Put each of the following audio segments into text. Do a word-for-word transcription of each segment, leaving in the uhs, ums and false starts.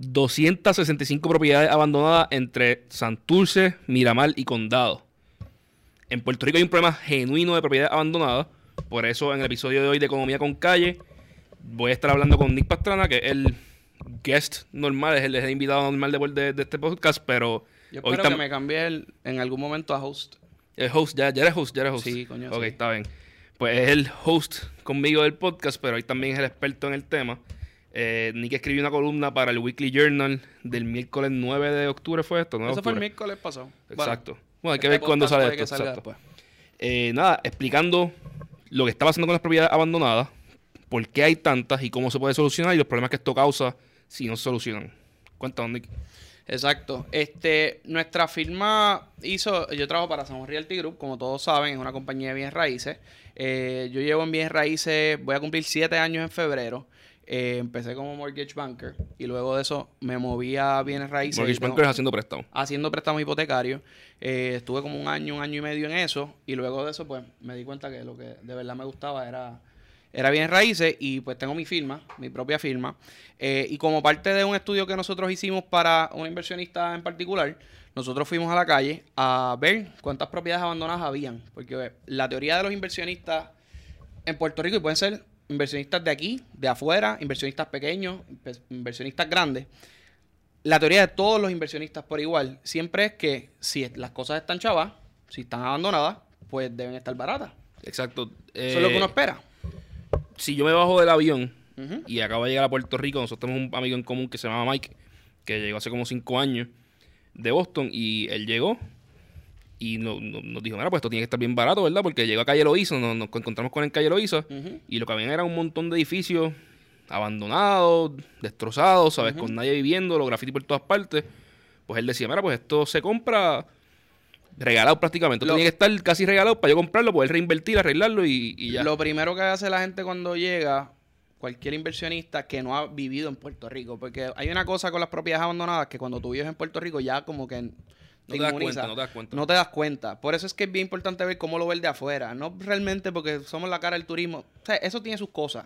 doscientas sesenta y cinco propiedades abandonadas entre Santurce, Miramar y Condado. En Puerto Rico hay un problema genuino de propiedades abandonadas. Por eso en el episodio de hoy de Economía con Calle voy a estar hablando con Nick Pastrana, que es el guest normal, es el, es el invitado normal de, de, de este podcast, pero... Yo espero que me cambie el, en algún momento a host. El host, ya, ya eres host, ya eres host. Sí, coño. Ok, sí. Está bien. Pues es el host conmigo del podcast, pero hoy también es el experto en el tema. Eh, Nick escribió una columna para el Weekly Journal del miércoles nueve de octubre, ¿fue esto? Eso fue el miércoles pasado. Exacto. Bueno, bueno hay que ver cuándo sale esto. Exacto. Eh, nada, explicando lo que está pasando con las propiedades abandonadas, por qué hay tantas y cómo se puede solucionar y los problemas que esto causa si no se solucionan. Cuéntanos, Nick. Exacto. Este, nuestra firma hizo... Yo trabajo para Samo Realty Group, como todos saben, es una compañía de bienes raíces. Eh, yo llevo en bienes raíces... Voy a cumplir siete años en febrero. Eh, empecé como mortgage banker y luego de eso me moví a bienes raíces. Mortgage banker es haciendo préstamos. Haciendo préstamos hipotecarios. Eh, estuve como un año, un año y medio en eso. Y luego de eso, pues, me di cuenta que lo que de verdad me gustaba era... Era bienes raíces y pues tengo mi firma, mi propia firma. Eh, y como parte de un estudio que nosotros hicimos para un inversionista en particular, nosotros fuimos a la calle a ver cuántas propiedades abandonadas habían. Porque la teoría de los inversionistas en Puerto Rico, y pueden ser inversionistas de aquí, de afuera, inversionistas pequeños, inversionistas grandes, la teoría de todos los inversionistas por igual siempre es que si las cosas están chavas, si están abandonadas, pues deben estar baratas. Exacto. Eh... Eso es lo que uno espera. Si yo me bajo del avión uh-huh. y acabo de llegar a Puerto Rico, nosotros tenemos un amigo en común que se llama Mike, que llegó hace como cinco años de Boston, y él llegó y no, no, nos dijo, mira, pues esto tiene que estar bien barato, ¿verdad? Porque llegó a Calle Loíza, nos, nos encontramos con él en Calle Loíza, uh-huh. y lo que habían era un montón de edificios abandonados, destrozados, ¿sabes? Uh-huh. Con nadie viviendo, los grafitis por todas partes. Pues él decía, mira, pues esto se compra... Regalado prácticamente. Lo, tenía que estar casi regalado para yo comprarlo, poder reinvertir, arreglarlo y, y ya. Lo primero que hace la gente cuando llega, cualquier inversionista que no ha vivido en Puerto Rico, porque hay una cosa con las propiedades abandonadas que cuando tú vives en Puerto Rico ya como que no te, te das cuenta, no te das cuenta. No te das cuenta. Por eso es que es bien importante ver cómo lo ves de afuera. No realmente porque somos la cara del turismo. O sea, eso tiene sus cosas.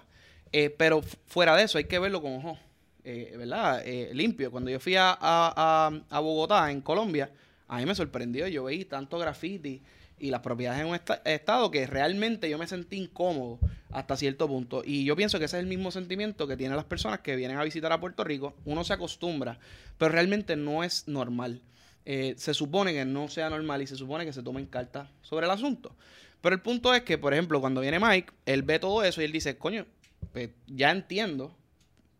Eh, pero fuera de eso hay que verlo con ojo, eh, ¿verdad? Eh, limpio. Cuando yo fui a, a, a, a Bogotá, en Colombia, a mí me sorprendió, yo veí tanto graffiti y las propiedades en un est- estado que realmente yo me sentí incómodo hasta cierto punto. Y yo pienso que ese es el mismo sentimiento que tienen las personas que vienen a visitar a Puerto Rico. Uno se acostumbra, pero realmente no es normal. Eh, se supone que no sea normal y se supone que se tomen cartas sobre el asunto. Pero el punto es que, por ejemplo, cuando viene Mike, él ve todo eso y él dice, coño, pues ya entiendo,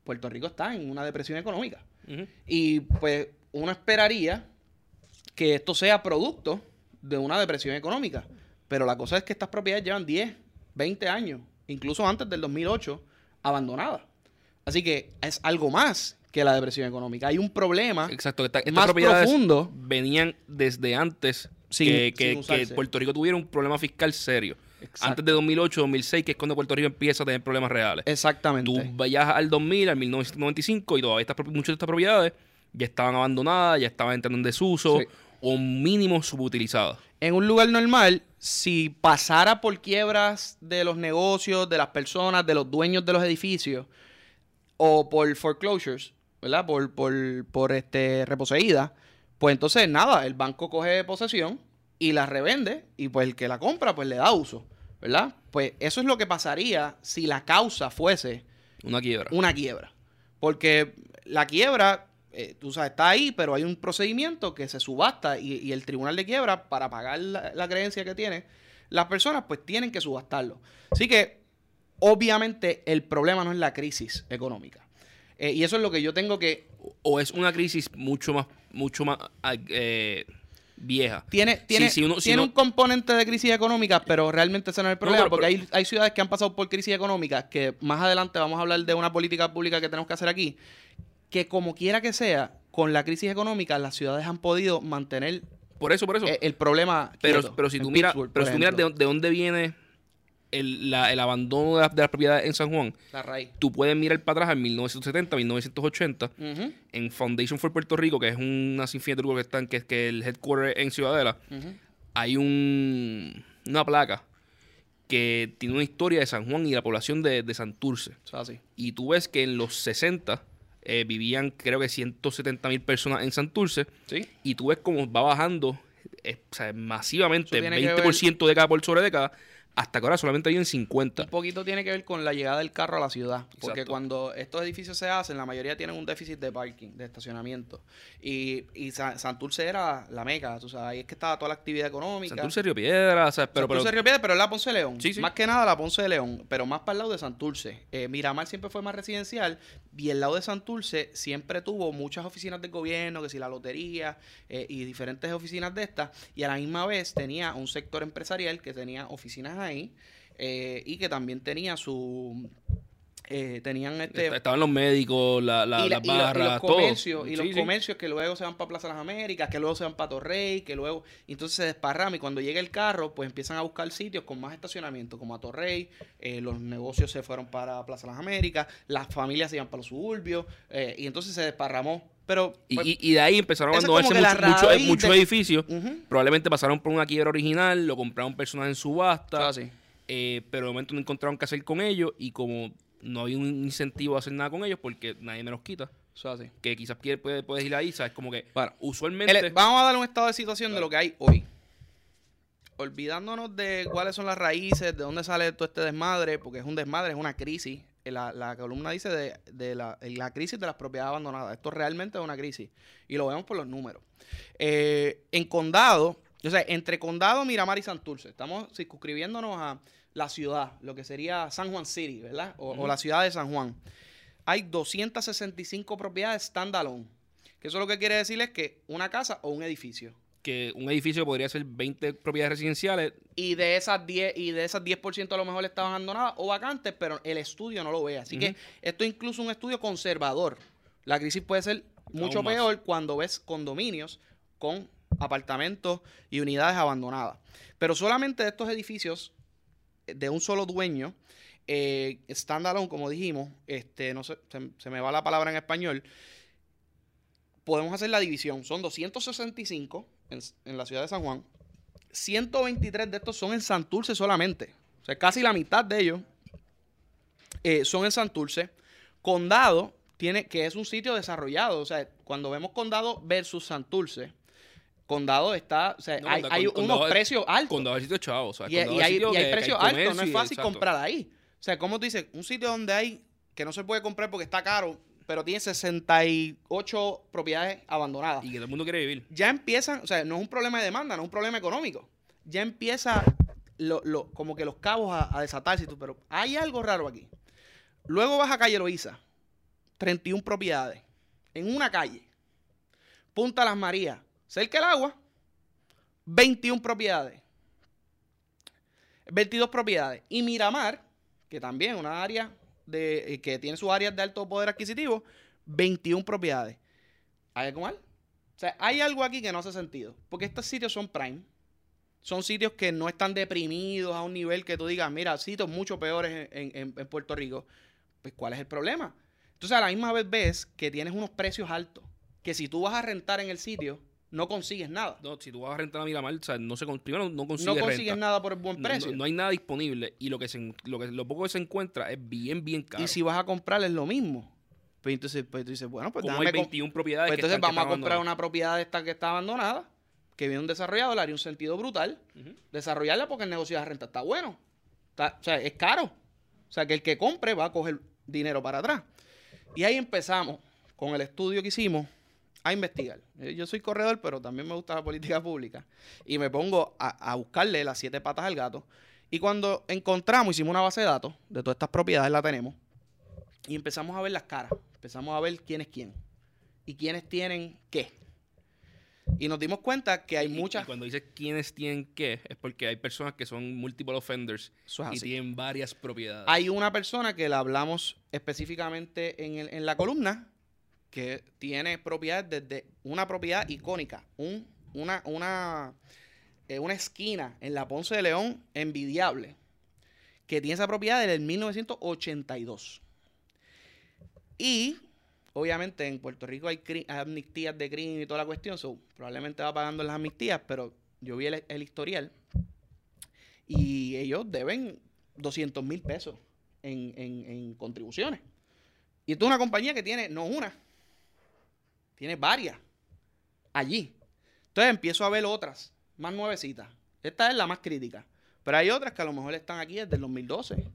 Puerto Rico está en una depresión económica. Uh-huh. Y pues uno esperaría... que esto sea producto de una depresión económica. Pero la cosa es que estas propiedades llevan diez, veinte años, incluso antes del dos mil ocho, abandonadas. Así que es algo más que la depresión económica. Hay un problema Exacto, esta, estas más propiedades profundo. Venían desde antes sin, que, que, sin que Puerto Rico tuviera un problema fiscal serio. Exacto. Antes de dos mil ocho, dos mil seis, que es cuando Puerto Rico empieza a tener problemas reales. Exactamente. Tú vayas al dos mil, al mil novecientos noventa y cinco, y todavía estas, muchas de estas propiedades ya estaban abandonadas, ya estaban entrando en desuso, sí. o mínimo subutilizadas. En un lugar normal, si pasara por quiebras de los negocios, de las personas, de los dueños de los edificios, o por foreclosures, ¿verdad? Por, por, por este, reposeída, pues entonces nada, el banco coge posesión y la revende, y pues el que la compra, pues le da uso, ¿verdad? Pues eso es lo que pasaría si la causa fuese... Una quiebra. Una quiebra. Porque la quiebra... Eh, tú sabes, está ahí, pero hay un procedimiento que se subasta y, y el tribunal de quiebra, para pagar la, la creencia que tienen las personas, pues tienen que subastarlo. Así que, obviamente, el problema no es la crisis económica. Eh, y eso es lo que yo tengo que... O es una crisis mucho más mucho más eh, vieja. Tiene, tiene, sí, si uno, si tiene no... un componente de crisis económica, pero realmente ese no es el problema, no, pero, porque pero... Hay, hay ciudades que han pasado por crisis económica, que más adelante vamos a hablar de una política pública que tenemos que hacer aquí, que como quiera que sea, con la crisis económica, las ciudades han podido mantener por eso, por eso. El, el problema pero, quieto, pero si tú miras pero si tú miras de, de dónde viene el, la, el abandono de las la propiedades en San Juan, la raíz. Tú puedes mirar para atrás en mil novecientos setenta, mil novecientos ochenta, uh-huh. en Foundation for Puerto Rico, que es una sinfía de trucos que están, que es que el headquarter en Ciudadela, uh-huh. hay un, una placa que tiene una historia de San Juan y la población de, de Santurce. O sea, sí. Y tú ves que en los sesenta eh, vivían creo que ciento setenta mil personas en Santurce. ¿Sí? Y tú ves cómo va bajando eh, o sea, masivamente, veinte por ciento ver... década por sobre década, hasta que ahora solamente hay en cincuenta. Un poquito tiene que ver con la llegada del carro a la ciudad. Porque exacto, cuando estos edificios se hacen, la mayoría tienen un déficit de parking, de estacionamiento. Y, y San, Santurce era la meca, tú sabes, ahí es que estaba toda la actividad económica. Santurce Río Piedra, o sea, pero... Santurce pero, Río Piedra, pero es la Ponce de León. Sí, sí. Más que nada la Ponce de León, pero más para el lado de Santurce. Eh, Miramar siempre fue más residencial y el lado de Santurce siempre tuvo muchas oficinas del gobierno, que si la lotería eh, y diferentes oficinas de estas. Y a la misma vez tenía un sector empresarial que tenía oficinas ahí, eh, y que también tenía su eh, tenían este estaban los médicos, la, la, y la, las barras, y los comercios, todo. Y sí, los sí. comercios que luego se van para Plaza de las Américas, que luego se van para Torrey, que luego entonces se desparrama, y cuando llega el carro pues empiezan a buscar sitios con más estacionamiento, como a Torrey, eh, los negocios se fueron para Plaza de las Américas, las familias se iban para los suburbios, eh, y entonces se desparramó. Pero, pues, y, y de ahí empezaron a abandonar muchos mucho, mucho de... edificios. Uh-huh. Probablemente pasaron por una quiebra original, lo compraron personas en subasta, ah, sí. eh, pero de momento no encontraron qué hacer con ellos, y como no había un incentivo a hacer nada con ellos porque nadie me los quita. O sea, sí. Que quizás puedes, puedes ir ahí, ¿sabes? Como que para, usualmente... El, vamos a dar un estado de situación claro. de lo que hay hoy. Olvidándonos de cuáles son las raíces, de dónde sale todo este desmadre, porque es un desmadre, es una crisis. La, la columna dice de, de la, la crisis de las propiedades abandonadas. Esto realmente es una crisis. Y lo vemos por los números. Eh, en condado, o sea, entre condado, Miramar y Santurce, estamos circunscribiéndonos a la ciudad, lo que sería San Juan City, ¿verdad? O, uh-huh. o la ciudad de San Juan. Hay doscientas sesenta y cinco propiedades stand-alone. Que eso lo que quiere decir es que una casa o un edificio. Que un edificio podría ser veinte propiedades residenciales. Y de esas diez, y de esas diez por ciento a lo mejor estaban abandonadas o vacantes, pero el estudio no lo ve. Así uh-huh. que esto es incluso un estudio conservador. La crisis puede ser mucho Aún peor más. Cuando ves condominios con apartamentos y unidades abandonadas. Pero solamente de estos edificios de un solo dueño, eh, standalone, como dijimos, este, no sé, se, se me va la palabra en español, podemos hacer la división. Son doscientos sesenta y cinco... En, en la ciudad de San Juan, ciento veintitrés de estos son en Santurce solamente. O sea, casi la mitad de ellos eh, son en Santurce. Condado tiene, que es un sitio desarrollado. O sea, cuando vemos Condado versus Santurce, Condado está, o sea, no, hay, con, hay unos es, precios altos. Condado es sitio chavo, o sea, y, y hay, hay precios altos, no es fácil exacto. comprar ahí. O sea, como tú dices, un sitio donde hay, que no se puede comprar porque está caro, pero tiene sesenta y ocho propiedades abandonadas. Y que todo el mundo quiere vivir. Ya empiezan, o sea, no es un problema de demanda, no es un problema económico. Ya empieza lo, lo, como que los cabos a, a desatarse. Tú, pero hay algo raro aquí. Luego vas a Calle Loíza, treinta y una propiedades, en una calle. Punta Las Marías, cerca del agua, veintiuna propiedades. veintidós propiedades. Y Miramar, que también es una área... De, que tiene sus áreas de alto poder adquisitivo, veintiuna propiedades. ¿Hay algo mal? O sea, hay algo aquí que no hace sentido, porque estos sitios son prime, son sitios que no están deprimidos a un nivel que tú digas, mira, sitios mucho peores en, en, en Puerto Rico, pues ¿cuál es el problema? Entonces a la misma vez ves que tienes unos precios altos, que si tú vas a rentar en el sitio, no consigues nada. No, si tú vas a rentar a Miramar, o sea, no se, primero no consigues No consigues renta. Nada por el buen precio. No, no, no hay nada disponible y lo que se, lo que lo poco que se encuentra es bien, bien caro. Y si vas a comprar es lo mismo. Pues entonces pues, tú dices, bueno, pues déjame... Como hay veintiuna propiedades pues, que entonces están, vamos que a comprar una propiedad de esta que está abandonada, que viene un desarrollador, le haría un sentido brutal. Uh-huh. Desarrollarla porque el negocio de la renta está bueno. Está, o sea, es caro. O sea, que el que compre va a coger dinero para atrás. Y ahí empezamos con el estudio que hicimos a investigar. Yo soy corredor, pero también me gusta la política pública. Y me pongo a, a buscarle las siete patas al gato. Y cuando encontramos, hicimos una base de datos de todas estas propiedades, la tenemos. Y empezamos a ver las caras. Empezamos a ver quién es quién. Y quiénes tienen qué. Y nos dimos cuenta que hay y, muchas... Y cuando dices quiénes tienen qué, es porque hay personas que son multiple offenders. Eso es así. Y tienen varias propiedades. Hay una persona que la hablamos específicamente en, el, en la columna, que tiene propiedades desde una propiedad icónica, un, una, una, eh, una esquina en la Ponce de León envidiable, que tiene esa propiedad desde el mil novecientos ochenta y dos. Y, obviamente, en Puerto Rico hay, hay amnistías de CRIM y toda la cuestión, so, probablemente va pagando las amnistías, pero yo vi el, el historial y ellos deben doscientos mil pesos en, en, en contribuciones. Y esto es una compañía que tiene, no una, tiene varias allí. Entonces empiezo a ver otras, más nuevecitas. Esta es la más crítica. Pero hay otras que a lo mejor están aquí desde el dos mil doce,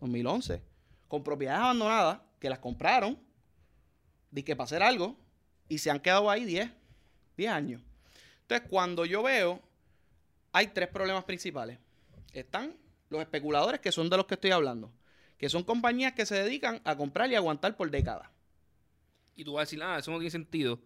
dos mil once, con propiedades abandonadas que las compraron, de que para hacer algo, y se han quedado ahí diez, diez años. Entonces, cuando yo veo, hay tres problemas principales. Están los especuladores, que son de los que estoy hablando, que son compañías que se dedican a comprar y aguantar por décadas. Y tú vas a decir, ah, eso no tiene sentido.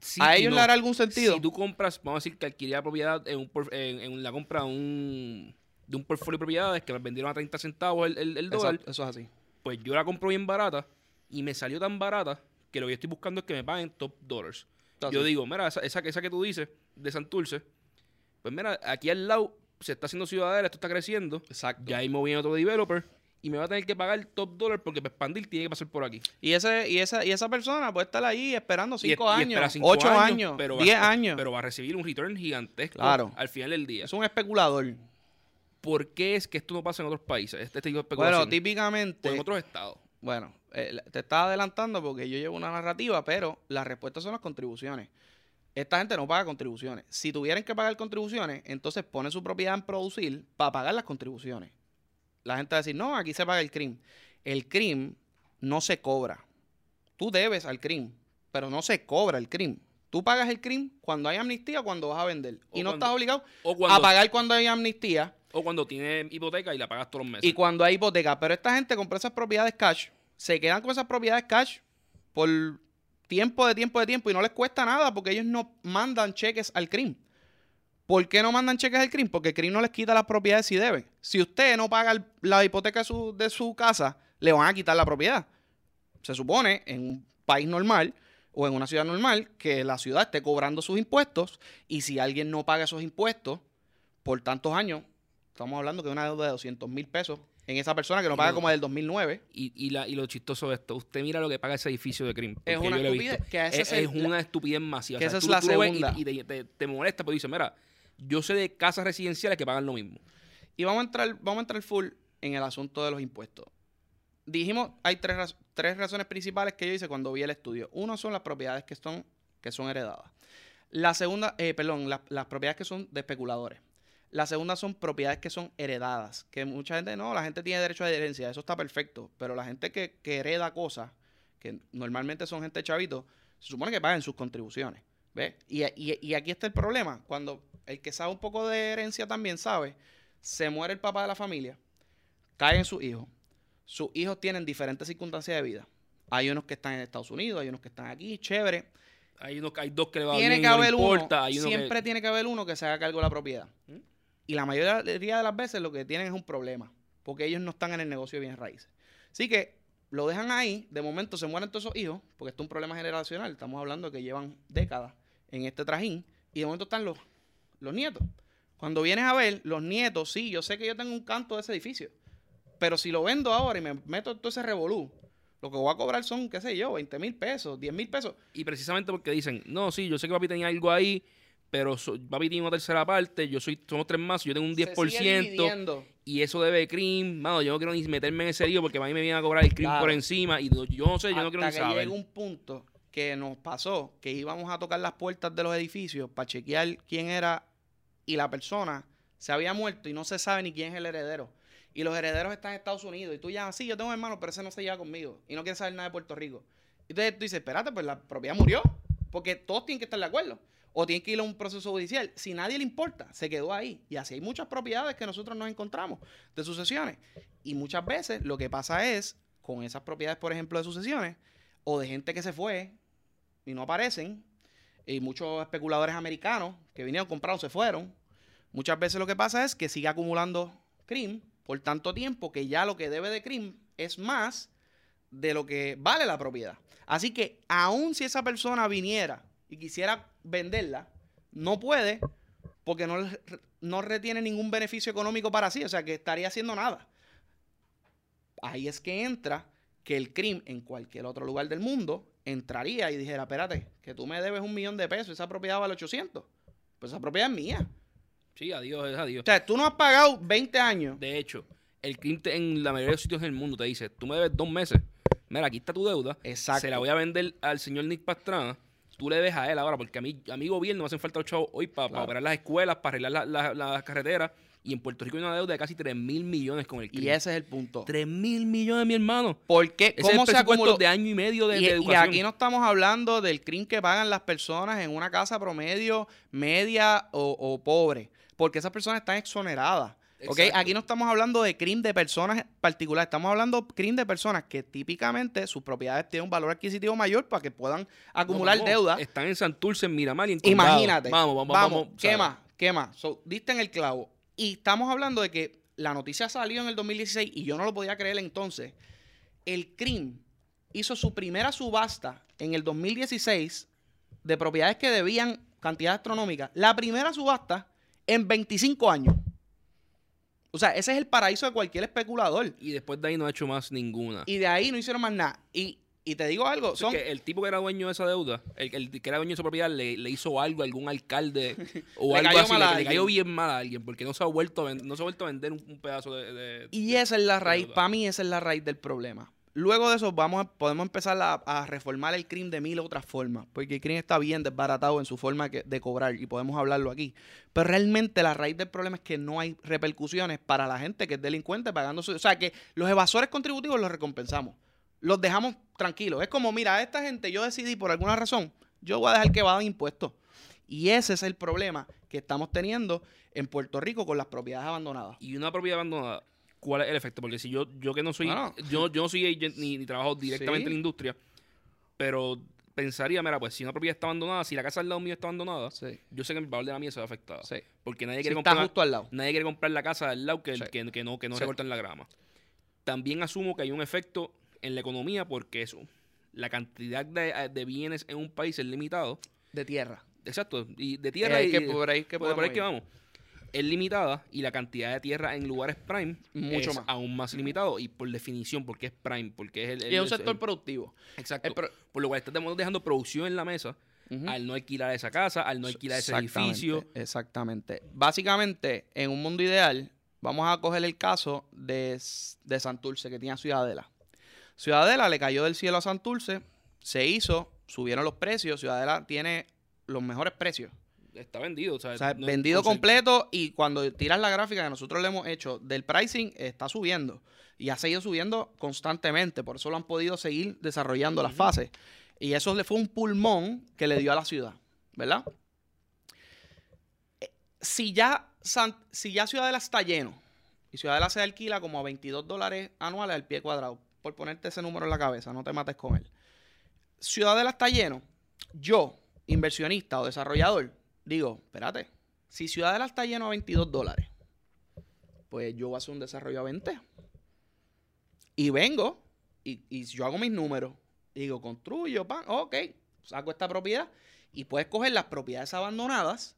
Sí, a ellos no le hará algún sentido. Si tú compras, vamos a decir que adquirir la propiedad en, un, en, en la compra un, de un portfolio de propiedades que las vendieron a treinta centavos el, el, el dólar. Exacto, eso es así. Pues yo la compro bien barata y me salió tan barata que lo que yo estoy buscando es que me paguen top dollars. Entonces, yo digo, mira, esa, esa, esa que tú dices de Santurce, pues mira, aquí al lado se está haciendo Ciudadela, esto está creciendo. Exacto. Ya ahí me viene otro developer y me va a tener que pagar el top dólar porque para expandir tiene que pasar por aquí. Y ese y esa y esa persona puede estar ahí esperando cinco y, años, cinco ocho años, años diez va, años. Pero va a recibir un return gigantesco, claro, al final del día. Es un especulador. ¿Por qué es que esto no pasa en otros países? Este tipo de especulación. Bueno, típicamente... O en otros estados. Bueno, eh, te estaba adelantando porque yo llevo una narrativa, pero las respuestas son las contribuciones. Esta gente no paga contribuciones. Si tuvieran que pagar contribuciones, entonces ponen su propiedad en producir para pagar las contribuciones. La gente va a decir, no, aquí se paga el C R I M. El C R I M no se cobra. Tú debes al C R I M, pero no se cobra el C R I M. Tú pagas el C R I M cuando hay amnistía, cuando vas a vender. O y no cuando, estás obligado cuando, a pagar cuando hay amnistía. O cuando tienes hipoteca y la pagas todos los meses. Y cuando hay hipoteca. Pero esta gente compró esas propiedades cash. Se quedan con esas propiedades cash por tiempo de tiempo de tiempo y no les cuesta nada porque ellos no mandan cheques al C R I M. ¿Por qué no mandan cheques al C R I M? Porque el C R I M no les quita las propiedades si deben. Si usted no paga el, la hipoteca de su, de su casa, le van a quitar la propiedad. Se supone en un país normal o en una ciudad normal que la ciudad esté cobrando sus impuestos y si alguien no paga esos impuestos por tantos años, estamos hablando que una deuda de doscientos mil pesos en esa persona que no paga como del dos mil nueve. Y, y, la, y lo chistoso de esto, usted mira lo que paga ese edificio de C R I M. Es una estupidez. Que es, es, es una estupidez masiva. Que o sea, esa tú, es la segunda. Y, y te, te, te molesta porque dices, mira... Yo sé de casas residenciales que pagan lo mismo. Y vamos a entrar, vamos a entrar full en el asunto de los impuestos. Dijimos, hay tres, raz tres razones principales que yo hice cuando vi el estudio. Uno son las propiedades que son, que son heredadas. La segunda, eh, perdón, la, las propiedades que son de especuladores. La segunda son propiedades que son heredadas. Que mucha gente, no, la gente tiene derecho a herencia, eso está perfecto. Pero la gente que, que hereda cosas, que normalmente son gente chavito, se supone que pagan sus contribuciones. ¿Ves? Y, y, y aquí está el problema. Cuando el que sabe un poco de herencia también sabe, se muere el papá de la familia, caen sus hijos. Sus hijos tienen diferentes circunstancias de vida. Hay unos que están en Estados Unidos, hay unos que están aquí, chévere. Hay, unos, hay dos que le va tiene bien, que no haber importa, uno, hay uno siempre que... tiene que haber uno que se haga cargo de la propiedad. ¿Mm? Y la mayoría de las veces lo que tienen es un problema, porque ellos no están en el negocio de bienes raíces. Así que lo dejan ahí, de momento se mueren todos esos hijos, porque esto es un problema generacional, estamos hablando de que llevan décadas en este trajín, y de momento están los, los nietos. Cuando vienes a ver, los nietos, sí, yo sé que yo tengo un canto de ese edificio, pero si lo vendo ahora y me meto todo ese revolú, lo que voy a cobrar son, qué sé yo, veinte mil pesos, diez mil pesos. Y precisamente porque dicen, no, sí, yo sé que papi tenía algo ahí, pero so, papi tiene una tercera parte, yo soy, somos tres más, yo tengo un diez por ciento y eso debe C R I M, mano, yo no quiero ni meterme en ese lío porque a mí me vienen a cobrar el C R I M, claro, por encima y yo, yo no sé, yo hasta no quiero ni saber. Hasta que llega un punto que nos pasó que íbamos a tocar las puertas de los edificios para chequear quién era y la persona se había muerto y no se sabe ni quién es el heredero. Y los herederos están en Estados Unidos y tú ya, sí, yo tengo un hermano, pero ese no se lleva conmigo y no quiere saber nada de Puerto Rico. Y entonces tú dices, espérate, pues la propiedad murió porque todos tienen que estar de acuerdo. O tiene que ir a un proceso judicial. Si nadie le importa, se quedó ahí. Y así hay muchas propiedades que nosotros nos encontramos de sucesiones. Y muchas veces lo que pasa es, con esas propiedades, por ejemplo, de sucesiones, o de gente que se fue y no aparecen, y muchos especuladores americanos que vinieron, compraron, se fueron, muchas veces lo que pasa es que sigue acumulando C R I M por tanto tiempo que ya lo que debe de C R I M es más de lo que vale la propiedad. Así que aun si esa persona viniera y quisiera venderla, no puede porque no, no retiene ningún beneficio económico para sí, o sea que estaría haciendo nada. Ahí es que entra que el C R I M en cualquier otro lugar del mundo entraría y dijera, espérate, que tú me debes un millón de pesos, esa propiedad vale ochocientos, pues esa propiedad es mía. Sí, adiós, es adiós. O sea, tú no has pagado veinte años. De hecho, el C R I M te, en la mayoría de los sitios del mundo te dice, tú me debes dos meses, mira, aquí está tu deuda. Exacto. Se la voy a vender al señor Nick Pastrana. Tú le debes a él ahora, porque a mí, a mi gobierno me hacen falta ocho chavos hoy para claro. pa operar las escuelas, para arreglar las la, la carreteras. Y en Puerto Rico hay una deuda de casi tres mil millones con el CRIM. Y ese es el punto. tres mil millones, mi hermano. ¿Por qué? Ese ¿Cómo es el se acumuló? De año y medio de, y, de educación. Y aquí no estamos hablando del CRIM que pagan las personas en una casa promedio, media o, o pobre. Porque esas personas están exoneradas. ¿Okay? Aquí no estamos hablando de CRIM de personas particulares. Estamos hablando de CRIM de personas que típicamente sus propiedades tienen un valor adquisitivo mayor para que puedan acumular no, vamos, deuda. Están en Santurce, en Miramar y en Condado. Imagínate. Vamos, vamos, vamos. vamos ¿Qué más? ¿Qué más? So, diste en el clavo. Y estamos hablando de que la noticia salió en el dos mil dieciséis y yo no lo podía creer entonces. El CRIM hizo su primera subasta en el dos mil dieciséis de propiedades que debían cantidad astronómica. La primera subasta en veinticinco años. O sea, ese es el paraíso de cualquier especulador. Y después de ahí no ha hecho más ninguna. Y de ahí no hicieron más nada. Y... Y te digo algo, son... que el tipo que era dueño de esa deuda, el, el que era dueño de su propiedad, le, le hizo algo a algún alcalde o algo así, le, le cayó bien mal a alguien, porque no se ha vuelto a, vend... no se ha vuelto a vender un, un pedazo de, de... Y esa es la raíz, para mí esa es la raíz del problema. Luego de eso vamos a, podemos empezar a, a reformar el CRIM de mil otras formas, porque el CRIM está bien desbaratado en su forma que, de cobrar, y podemos hablarlo aquí. Pero realmente la raíz del problema es que no hay repercusiones para la gente que es delincuente pagando su... O sea, que los evasores contributivos los recompensamos. Los dejamos tranquilos. Es como, mira, a esta gente yo decidí por alguna razón, yo voy a dejar que vayan impuestos. Y ese es el problema que estamos teniendo en Puerto Rico con las propiedades abandonadas. Y una propiedad abandonada, ¿cuál es el efecto? Porque si yo, yo que no soy, bueno. yo, yo no soy agent ni, ni trabajo directamente ¿Sí? en la industria, pero pensaría, mira, pues si una propiedad está abandonada, si la casa al lado mío está abandonada, sí. yo sé que el valor de la mía se va afectado. Sí. Porque nadie quiere, si comprar, está justo al lado. nadie quiere comprar la casa al lado que, sí. que, que no, que no sí. recortan la grama. También asumo que hay un efecto en la economía, porque eso, la cantidad de, de bienes en un país es limitado. De tierra. Exacto, y de tierra es que por ahí que, por, por ahí que vamos. Es limitada, y la cantidad de tierra en lugares prime mucho es más. aún más limitado, y por definición, porque es prime, porque es el... el y es un sector el, productivo. Exacto, pro por lo cual estamos dejando producción en la mesa uh-huh. al no alquilar esa casa, al no alquilar ese edificio. Exactamente. Básicamente, en un mundo ideal, vamos a coger el caso de, de Santurce, que tiene a Ciudadela. Ciudadela le cayó del cielo a Santurce, se hizo, subieron los precios. Ciudadela tiene los mejores precios. Está vendido. O sea, o sea no vendido completo, y cuando tiras la gráfica que nosotros le hemos hecho del pricing, está subiendo. Y ha seguido subiendo constantemente, por eso lo han podido seguir desarrollando uh-huh. las fases. Y eso le fue un pulmón que le dio a la ciudad, ¿verdad? Si ya, San, si ya Ciudadela está lleno, y Ciudadela se alquila como a veintidós dólares anuales al pie cuadrado, por ponerte ese número en la cabeza, no te mates con él. Ciudadela está lleno. Yo, inversionista o desarrollador, digo, espérate, si Ciudadela está lleno a veintidós dólares, pues yo voy a hacer un desarrollo a veinte. Y vengo, y, y yo hago mis números, digo, construyo, pan, ok, saco esta propiedad, y puedes coger las propiedades abandonadas,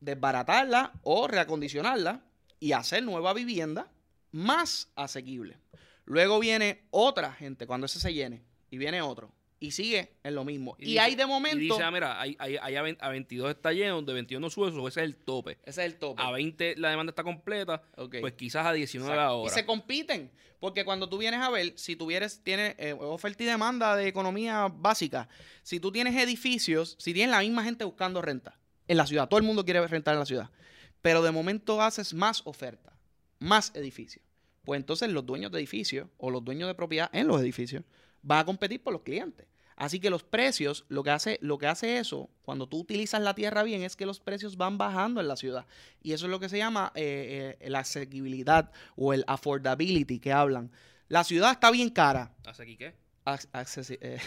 desbaratarlas o reacondicionarlas y hacer nueva vivienda más asequible. Luego viene otra gente, cuando ese se llene, y viene otro, y sigue en lo mismo. Y, y dice, hay de momento... Y dice, ah, mira, hay, hay, hay a veintidós está lleno, de veintidós no sube, ese es el tope. Ese es el tope. A veinte la demanda está completa, okay. pues quizás a diecinueve la hora. Y se compiten, porque cuando tú vienes a ver, si tuvieras, tienes eh, oferta y demanda de economía básica, si tú tienes edificios, si tienes la misma gente buscando renta en la ciudad, todo el mundo quiere rentar en la ciudad, pero de momento haces más oferta, más edificios. Pues entonces los dueños de edificios o los dueños de propiedad en los edificios van a competir por los clientes. Así que los precios, lo que hace, lo que hace eso, cuando tú utilizas la tierra bien, es que los precios van bajando en la ciudad. Y eso es lo que se llama eh, eh, la asequibilidad o el affordability que hablan. La ciudad está bien cara. ¿Asequi qué? As eh,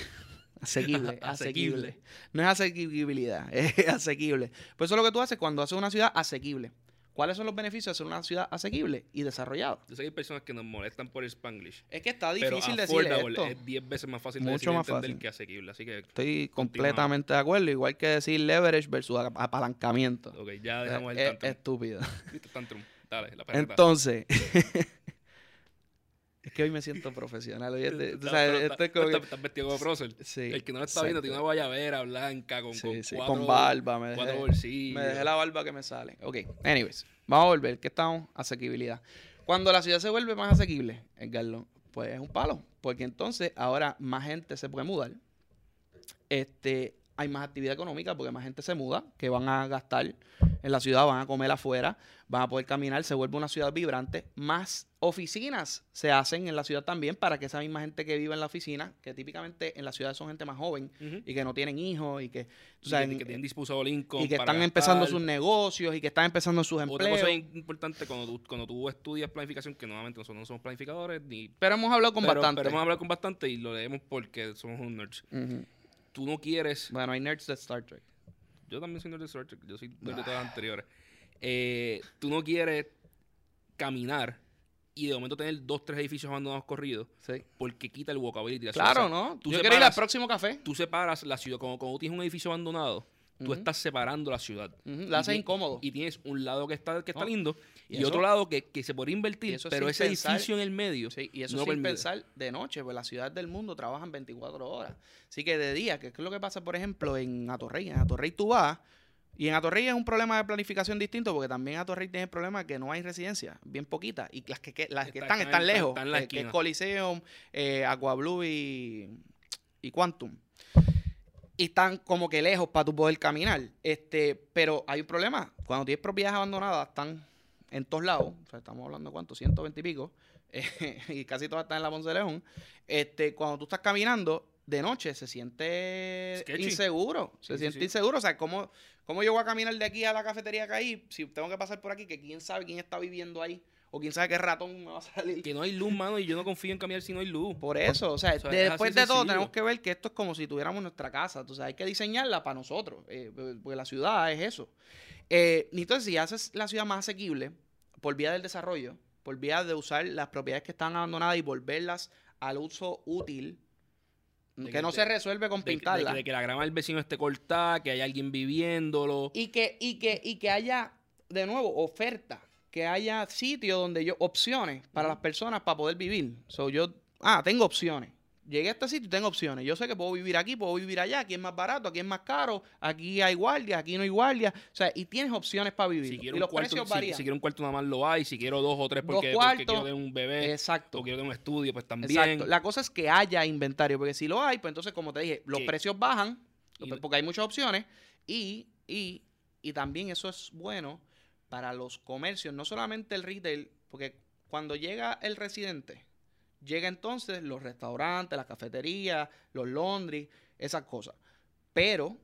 asequible, asequible. No es asequibilidad, es asequible. Pues eso es lo que tú haces cuando haces una ciudad asequible. ¿Cuáles son los beneficios de hacer una ciudad asequible y desarrollada? Yo sé que hay personas que nos molestan por el Spanglish. Es que está difícil decir esto. Es diez veces más fácil de entender que asequible. Así que estoy completamente de acuerdo. Igual que decir leverage versus apalancamiento. Ok, ya dejamos el tantrum. Estúpido. Dale, la perreta. Entonces... Es que hoy me siento profesional. Hoy este, tú sabes, esto es como que... Estás vestido como prócer. Sí, el que no lo está exacto. viendo tiene una guayabera blanca con, sí, con, sí, cuatro, con barba. Me cuatro dejé, bolsillos. Me dejé la barba que me sale. Ok, anyways. Vamos a volver. ¿Qué estamos? Asequibilidad. Cuando la ciudad se vuelve más asequible, Edgardo, pues es un palo, porque entonces ahora más gente se puede mudar, este, hay más actividad económica porque más gente se muda, que van a gastar en la ciudad, van a comer afuera, van a poder caminar, se vuelve una ciudad vibrante, más oficinas se hacen en la ciudad también para que esa misma gente que vive en la oficina, que típicamente en la ciudad son gente más joven, uh-huh, y que no tienen hijos y que, tú sabes, y que tienen disposado Lincoln y que están gastar. empezando sus negocios y que están empezando sus empleos. Otra cosa importante cuando tú, cuando tú estudias planificación, que nuevamente nosotros no somos planificadores, ni, pero hemos hablado con pero, bastante. Pero hemos hablado con bastante y lo leemos porque somos un nerds. Uh-huh. Tú no quieres... Bueno, hay nerds de Star Trek. Yo también soy nerd de Star Trek. Yo soy nerd de todas las anteriores. Eh, tú no quieres caminar y de momento tener dos, tres edificios abandonados corridos, sí, porque quita el walkability. Claro, ciudad, ¿no? Tú Yo separas, quiero ir al próximo café. Tú separas la ciudad. Como cuando tienes un edificio abandonado, uh-huh, tú estás separando la ciudad. Uh-huh. La haces incómodo. Y tienes un lado que está, que está oh. lindo y, y eso, otro lado que, que se podría invertir, pero ese pensar, edificio en el medio. Sí, y eso no sin permite. Pensar de noche, pues las ciudades del mundo trabajan veinticuatro horas. Así que de día, que es lo que pasa, por ejemplo, en Atorrey. En Atorrey tú vas, y en Atorrey es un problema de planificación distinto, porque también Atorrey tiene el problema de que no hay residencia, bien poquita, y las que, que, las que están, están, están lejos, están la eh, que es Coliseum, eh, Aquablue y, y Quantum. Y están como que lejos para tú poder caminar. Este, pero hay un problema. Cuando tienes propiedades abandonadas, están en todos lados. O sea, estamos hablando de cuánto, ciento veinte y pico. Eh, y casi todas están en la Ponce de León. Este, cuando tú estás caminando de noche, se siente Sketchy. inseguro. Sí, se sí, siente sí. inseguro. O sea, ¿cómo, ¿cómo yo voy a caminar de aquí a la cafetería que hay? Si tengo que pasar por aquí, que quién sabe quién está viviendo ahí. O quién sabe qué ratón me va a salir. Que no hay luz, mano, y yo no confío en caminar si no hay luz. Por eso, o sea, o sea después de todo sencillo. Tenemos que ver que esto es como si tuviéramos nuestra casa. Entonces hay que diseñarla para nosotros, eh, porque la ciudad es eso. Eh, entonces, si haces la ciudad más asequible, por vía del desarrollo, por vía de usar las propiedades que están abandonadas y volverlas al uso útil, que, que no te, se resuelve con de, pintarla. De, de, de que la grama del vecino esté cortada, que haya alguien viviéndolo. Y que, y que, y que haya, de nuevo, oferta. Que haya sitio donde yo... Opciones para las personas para poder vivir. So, yo... Ah, tengo opciones. Llegué a este sitio y tengo opciones. Yo sé que puedo vivir aquí, puedo vivir allá. Aquí es más barato, aquí es más caro. Aquí hay guardias, aquí no hay guardias. O sea, y tienes opciones para vivir. Si quiero y los cuarto, precios varían. Si, si quiero un cuarto nada más lo hay. Si quiero dos o tres porque, porque quiero de un bebé. Exacto. O quiero de un estudio, pues también. Exacto. La cosa es que haya inventario. Porque si lo hay, pues entonces, como te dije, los ¿Qué? precios bajan. Y, porque hay muchas opciones. Y, y, y también eso es bueno para los comercios, no solamente el retail, porque cuando llega el residente, llega entonces los restaurantes, las cafeterías, los laundry, esas cosas. Pero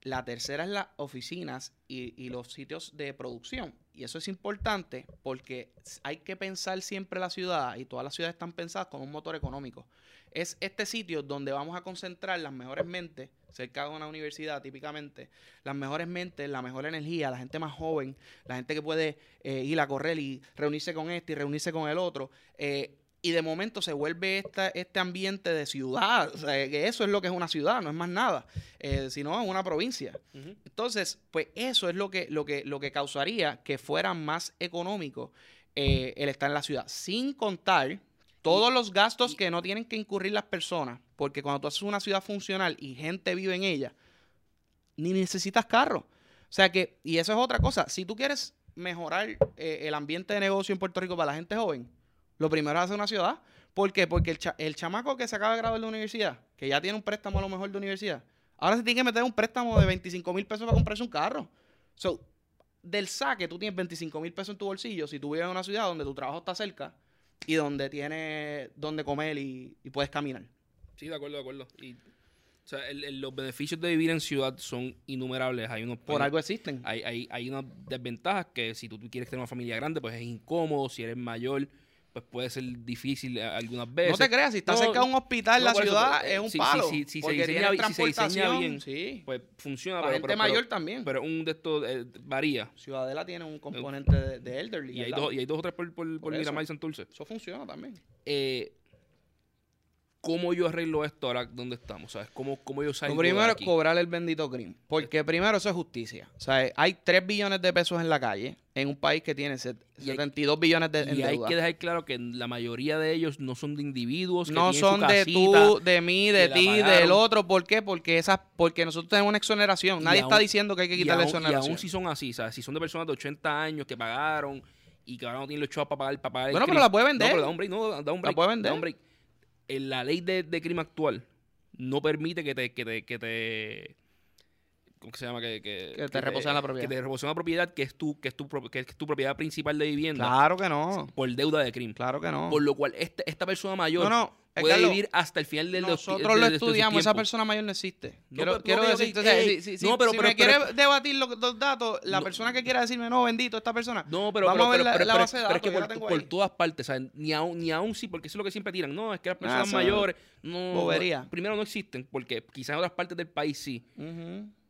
la tercera es las oficinas y, y los sitios de producción. Y eso es importante porque hay que pensar siempre la ciudad, y todas las ciudades están pensadas como un motor económico. Es este sitio donde vamos a concentrar las mejores mentes, cerca de una universidad típicamente, las mejores mentes, la mejor energía, la gente más joven, la gente que puede eh, ir a correr y reunirse con este y reunirse con el otro. Eh, y de momento se vuelve esta, este ambiente de ciudad. O sea, que eso es lo que es una ciudad, no es más nada, eh, sino una provincia. Uh-huh. Entonces, pues eso es lo que, lo que, lo que causaría que fuera más económico eh, el estar en la ciudad, sin contar todos los gastos que no tienen que incurrir las personas, porque cuando tú haces una ciudad funcional y gente vive en ella, ni necesitas carro. O sea que, y eso es otra cosa, si tú quieres mejorar eh, el ambiente de negocio en Puerto Rico para la gente joven, lo primero es hacer una ciudad. ¿Por qué? Porque el, cha el chamaco que se acaba de graduar de la universidad, que ya tiene un préstamo a lo mejor de universidad, ahora se tiene que meter un préstamo de veinticinco mil pesos para comprarse un carro. So, del saque tú tienes veinticinco mil pesos en tu bolsillo si tú vives en una ciudad donde tu trabajo está cerca y donde tiene donde comer y, y puedes caminar. Sí, de acuerdo, de acuerdo. Y, o sea, el, el, los beneficios de vivir en ciudad son innumerables. Hay unos, Por hay, algo existen. Hay, hay, hay unas desventajas que si tú, tú quieres tener una familia grande, pues es incómodo. Si eres mayor, pues puede ser difícil algunas veces. No te creas, si estás no, cerca de un hospital, no, la ciudad eso, es un si, palo. Si, si, si, porque se diseña, si se diseña bien, sí, pues funciona. Para pero, gente pero, mayor pero, también. Pero un de estos eh, varía. Ciudadela tiene un componente de, de elderly. Y hay, dos, y hay dos o tres por, por, por, por Miramar y Santurce. Eso funciona también. Eh, ¿Cómo yo arreglo esto ahora donde estamos? ¿Sabes? ¿Cómo, cómo yo salgo Lo primero de aquí? Es cobrar el bendito CRIM. Porque primero eso es justicia. O sea, hay tres billones de pesos en la calle en un país que tiene setenta y dos billones de deuda. Y hay que dejar claro que la mayoría de ellos no son de individuos. No son de tú, de mí, de ti, del otro. ¿Por qué? Porque, esas, porque nosotros tenemos una exoneración. Nadie está diciendo que hay que quitar la exoneración. Y aún si son así, ¿sabes? Si son de personas de ochenta años que pagaron... y que ahora no tiene los chavos para pagar, para pagar el bueno, CRIM. Pero la puede vender. No, pero da un break, no, da un break. La puede vender. Da un break. En la ley de, de CRIM actual no permite que te, que te, que te ¿cómo se llama? Que, que, que te reposean la propiedad. Que te reposean la propiedad que es, tu, que, es tu, que es tu propiedad principal de vivienda. Claro que no. Por deuda de crimen. Claro que no. Por lo cual este, esta persona mayor no, no, puede Carlos, vivir hasta el final del nosotros de, de, lo estudiamos, de esa persona mayor no existe. Quiero, no, pero, quiero no, decirte, hey, o sea, hey, si, si, no, pero, si pero, me pero, quiere pero, debatir los dos datos, la no, persona que quiera decirme, no, bendito, esta persona, no, pero, vamos pero, pero, a ver la, la base de datos. Pero es que, que por, por todas partes, ¿sabes? Ni aún ni aún sí, porque eso es lo que siempre tiran. No, es que las personas mayores no primero no existen, porque quizás en otras partes del país sí.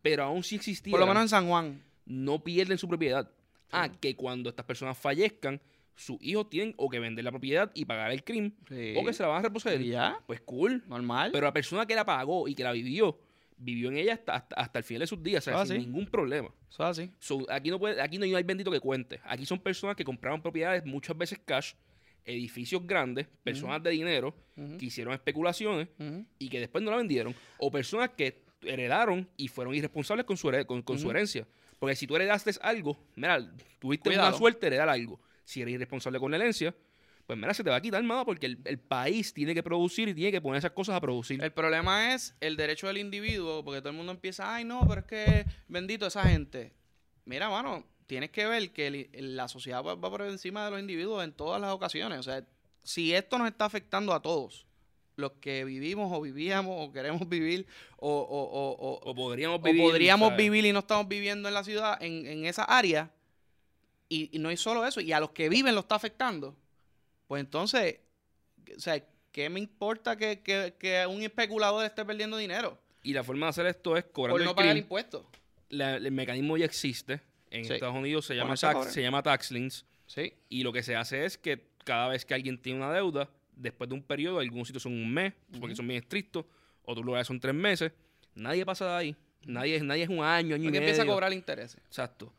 Pero aún si existía. Por lo menos en San Juan. No pierden su propiedad. Sí. Ah, que cuando estas personas fallezcan, sus hijos tienen o que vender la propiedad y pagar el crimen. Sí. O que se la van a reposeer. ¿Y ya? Pues cool. Normal. Pero la persona que la pagó y que la vivió, vivió en ella hasta, hasta, hasta el final de sus días. O sea, sin ningún problema. Eso es así. So, aquí, no puede, aquí no hay bendito que cuente. Aquí son personas que compraron propiedades muchas veces cash, edificios grandes, personas uh-huh. de dinero, uh-huh. que hicieron especulaciones uh-huh. y que después no la vendieron. O personas que heredaron y fueron irresponsables con su, con, con uh-huh. su herencia. Porque si tú heredaste algo, mira, tuviste una suerte de heredar algo. Si eres irresponsable con la herencia, pues mira, se te va a quitar nada porque el, el país tiene que producir y tiene que poner esas cosas a producir. El problema es el derecho del individuo, porque todo el mundo empieza, ay no, pero es que bendito esa gente. Mira, mano, tienes que ver que el, la sociedad va, va por encima de los individuos en todas las ocasiones. O sea, si esto nos está afectando a todos, los que vivimos o vivíamos o queremos vivir o, o, o, o, o podríamos, vivir, o podríamos vivir y no estamos viviendo en la ciudad, en, en esa área, y, y no es solo eso, y a los que viven lo está afectando, pues entonces, o sea, ¿qué me importa que, que, que un especulador esté perdiendo dinero? Y la forma de hacer esto es cobrando por no el pagar crimen. Impuestos. La, el mecanismo ya existe, en sí. Estados Unidos se llama, tax, se llama tax liens, sí. Y lo que se hace es que cada vez que alguien tiene una deuda, después de un periodo, algunos sitios son un mes, porque uh-huh. son bien estrictos, otros lugares son tres meses, nadie pasa de ahí, nadie, nadie es un año, año porque y medio. Empieza a cobrar intereses. Exacto.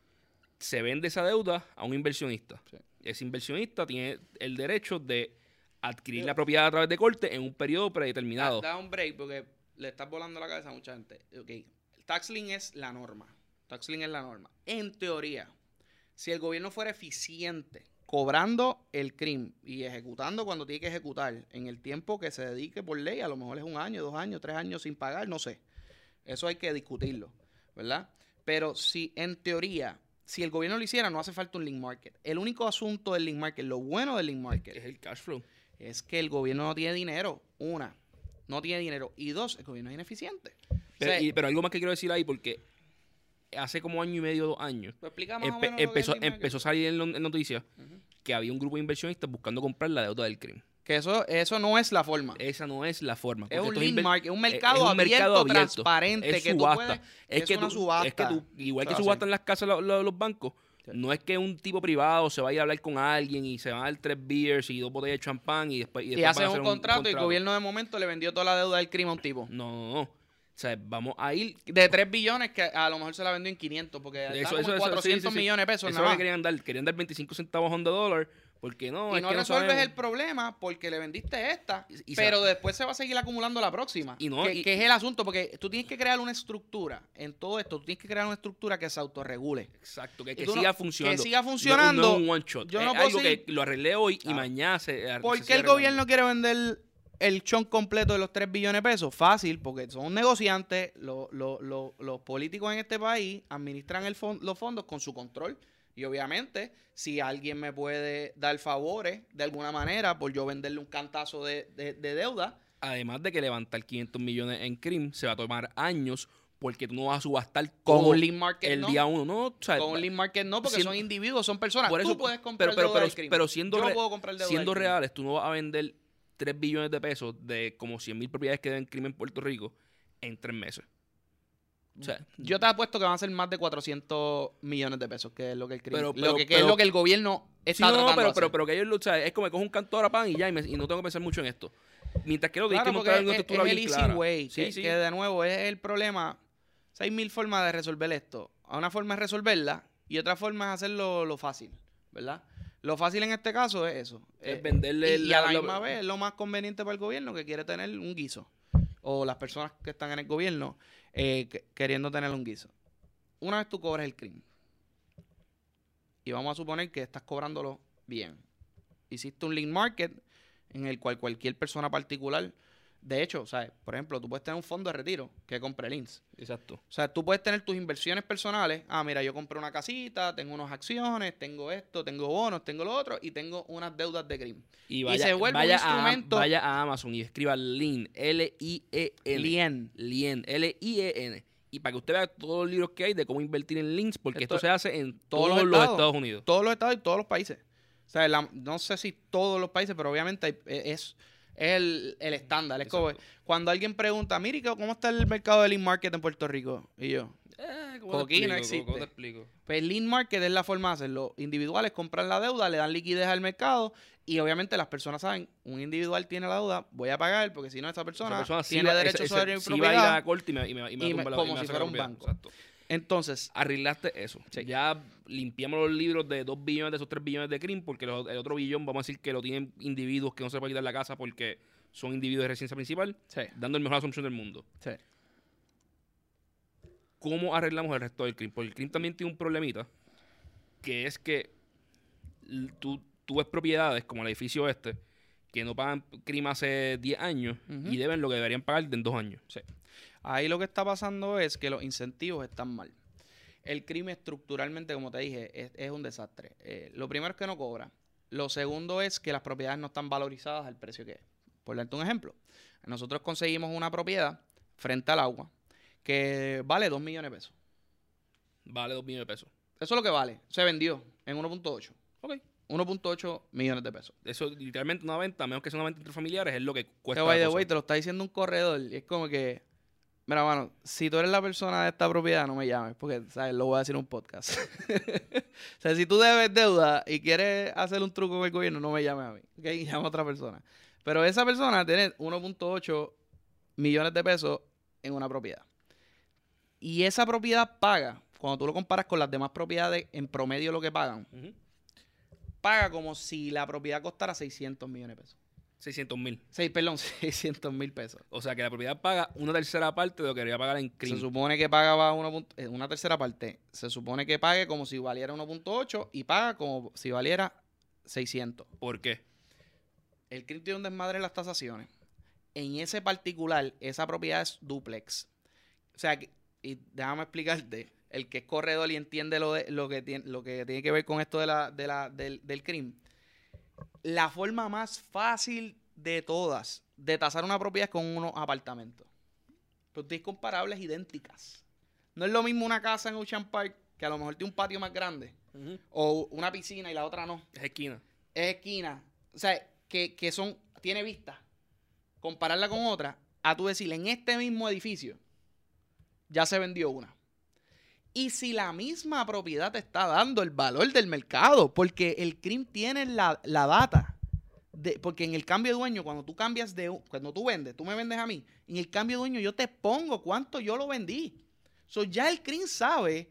Se vende esa deuda a un inversionista. Sí. Ese inversionista tiene el derecho de adquirir sí. la propiedad a través de corte en un periodo predeterminado. Da, da un break porque le estás volando la cabeza a mucha gente. Okay. El tax lien es la norma. Tax lien es la norma. En teoría, si el gobierno fuera eficiente cobrando el crimen y ejecutando cuando tiene que ejecutar en el tiempo que se dedique por ley, a lo mejor es un año, dos años, tres años sin pagar, no sé. Eso hay que discutirlo, ¿verdad? Pero si en teoría, si el gobierno lo hiciera, no hace falta un lien market. El único asunto del lien market, lo bueno del lien market, es el cash flow. Es que el gobierno no tiene dinero, una, no tiene dinero, y dos, el gobierno es ineficiente. Pero, o sea, y, pero algo más que quiero decir ahí, porque hace como año y medio, dos años, empe empezó, empezó a salir en, en noticias uh-huh. que había un grupo de inversionistas buscando comprar la deuda del crimen. Que eso, eso no es la forma. Esa no es la forma. Es un lien market, un mercado, es un abierto, mercado abierto, transparente. Es que tú puedes, es, es que una tú, subasta. Es que tú, igual que subastan en las casas lo, lo, los bancos, sí. no es que un tipo privado se vaya a hablar con alguien y se van a dar tres beers y dos botellas de champán y después... Y, después y hacen un, un contrato y el gobierno de momento le vendió toda la deuda del crimen a un tipo. No, no, no. O sea, vamos a ir... De tres billones que a lo mejor se la vendió en quinientos, porque eso, como eso, cuatrocientos eso, sí, sí, millones de pesos. Eso nada es lo que querían dar. Querían dar veinticinco centavos on the dollar, porque no... Y no, es que resuelves no el problema porque le vendiste esta, y, y pero sabe. Después se va a seguir acumulando la próxima. Y no, que, y, que es el asunto, porque tú tienes que crear una estructura en todo esto. Tú tienes que crear una estructura que se autorregule. Exacto, que, que siga no, funcionando. Que siga funcionando. No, no un one shot. Yo es no puedo algo seguir. Que lo arreglé hoy y ah. mañana se... ¿Por qué el gobierno quiere vender el chon completo de los tres billones de pesos? Fácil, porque son negociantes, lo, lo, lo, los políticos en este país administran el fon los fondos con su control. Y obviamente, si alguien me puede dar favores de alguna manera por yo venderle un cantazo de, de, de deuda. Además de que levantar quinientos millones en CRIM se va a tomar años, porque tú no vas a subastar con un lien market el no. día uno. No, o sea, con un lien market no, porque siendo, son individuos, son personas. Por eso, tú puedes comprar pero, pero, deuda pero, del pero siendo, yo no puedo comprar deuda siendo del reales, tú no vas a vender tres billones de pesos de como cien mil propiedades que deben crimen en Puerto Rico en tres meses. O sea, yo te apuesto que van a ser más de cuatrocientos millones de pesos, que es lo que el crimen, pero, pero, lo que, que pero, es lo que el gobierno está sí, no, tratando. No, pero, de hacer. Pero, pero que ellos lo, o sea, es como me cojo un canto ahora pan y ya y, me, y no tengo que pensar mucho en esto. Mientras que lo claro, que es, es, es el easy clara. Way, sí, que, sí. que de nuevo es el problema. O sea, hay mil formas de resolver esto. Una forma es resolverla y otra forma es hacerlo lo fácil, ¿verdad? Lo fácil en este caso es eso. Es eh, venderle... Y, la, y a la, la misma la... vez es lo más conveniente para el gobierno que quiere tener un guiso. O las personas que están en el gobierno eh, que, queriendo tener un guiso. Una vez tú cobras el crimen y vamos a suponer que estás cobrándolo Bien. Hiciste un link market en el cual cualquier persona particular... De hecho, ¿sabes? Por ejemplo, tú puedes tener un fondo de retiro que compre links. Exacto. O sea, tú puedes tener tus inversiones personales. Ah, mira, yo compré una casita, tengo unas acciones, tengo esto, tengo bonos, tengo lo otro y tengo unas deudas de CRIM. Y, vaya, y se vuelve vaya un instrumento. A, vaya a Amazon y escriba Lien, L I E N. Lien. Lien, L I E N. Y para que usted vea todos los libros que hay de cómo invertir en links, porque esto, esto se hace en todos, todos los, estados, los Estados Unidos. Todos los estados y todos los países. O sea, la, no sé si todos los países, pero obviamente hay, es... Es el, el estándar. Es como cuando alguien pregunta, mire, ¿cómo está el mercado de Lean Market en Puerto Rico? Y yo, eh, ¿cómo te explico, no existe. ¿Cómo te explico? Pues Lean Market es la forma de hacerlo. Individuales compran la deuda, le dan liquidez al mercado y obviamente las personas saben, un individual tiene la deuda, voy a pagar porque si no esa persona, esa persona tiene sí va, derecho esa, sobre esa, mi propiedad. Sí va a ir a la corte y me, y me, y me, y me la, como y me si fuera un banco. Exacto. Entonces, arreglaste eso. Sí. Ya limpiamos los libros de dos billones de esos tres billones de CRIM, porque los, el otro billón, vamos a decir que lo tienen individuos que no se pueden quitar la casa porque son individuos de residencia principal, sí, dando el mejor asunción del mundo. Sí. ¿Cómo arreglamos el resto del CRIM? Porque el CRIM también tiene un problemita, que es que tú, tú ves propiedades como el edificio este, que no pagan CRIM hace diez años uh-huh. y deben lo que deberían pagar en dos años. Sí. Ahí lo que está pasando es que los incentivos están mal. El CRIM estructuralmente, como te dije, es, es un desastre. Eh, lo primero es que no cobra. Lo segundo es que las propiedades no están valorizadas al precio que es. Por darte un ejemplo, nosotros conseguimos una propiedad frente al agua que vale dos millones de pesos. Vale dos millones de pesos. Eso es lo que vale. Se vendió en uno punto ocho. Ok. uno punto ocho millones de pesos. Eso literalmente una venta, menos que sea una venta entre familiares, es lo que cuesta. By the way, te lo está diciendo un corredor. Y es como que... Mira, mano, si tú eres la persona de esta propiedad, no me llames, porque, ¿sabes? Lo voy a decir en un podcast. O sea, si tú debes deuda y quieres hacer un truco con el gobierno, no me llames a mí, ¿ok? Llama a otra persona. Pero esa persona tiene uno punto ocho millones de pesos en una propiedad. Y esa propiedad paga, cuando tú lo comparas con las demás propiedades, en promedio lo que pagan, uh-huh. paga como si la propiedad costara seiscientos millones de pesos. seiscientos mil. Sí, perdón, seiscientos mil pesos. O sea que la propiedad paga una tercera parte de lo que debería pagar en CRIM. Se supone que pagaba una, una tercera parte. Se supone que pague como si valiera uno punto ocho y paga como si valiera seiscientos. ¿Por qué? El CRIM tiene un desmadre en las tasaciones. En ese particular, esa propiedad es duplex. O sea, que, y déjame explicarte, el que es corredor y entiende lo, de, lo, que, tiene, lo que tiene que ver con esto de la, de la, del, del CRIM. La forma más fácil de todas de tasar una propiedad es con unos apartamentos. Propiedades comparables idénticas. No es lo mismo una casa en Ocean Park, que a lo mejor tiene un patio más grande, uh-huh. o una piscina y la otra no. Es esquina. Es esquina. O sea, que, que son, tiene vista. Compararla con otra, a tú decirle, en este mismo edificio ya se vendió una. Y si la misma propiedad te está dando el valor del mercado, porque el CRIM tiene la, la data, de, porque en el cambio de dueño, cuando tú cambias de, cuando tú vendes, tú me vendes a mí, en el cambio de dueño yo te pongo cuánto yo lo vendí. So, ya el CRIM sabe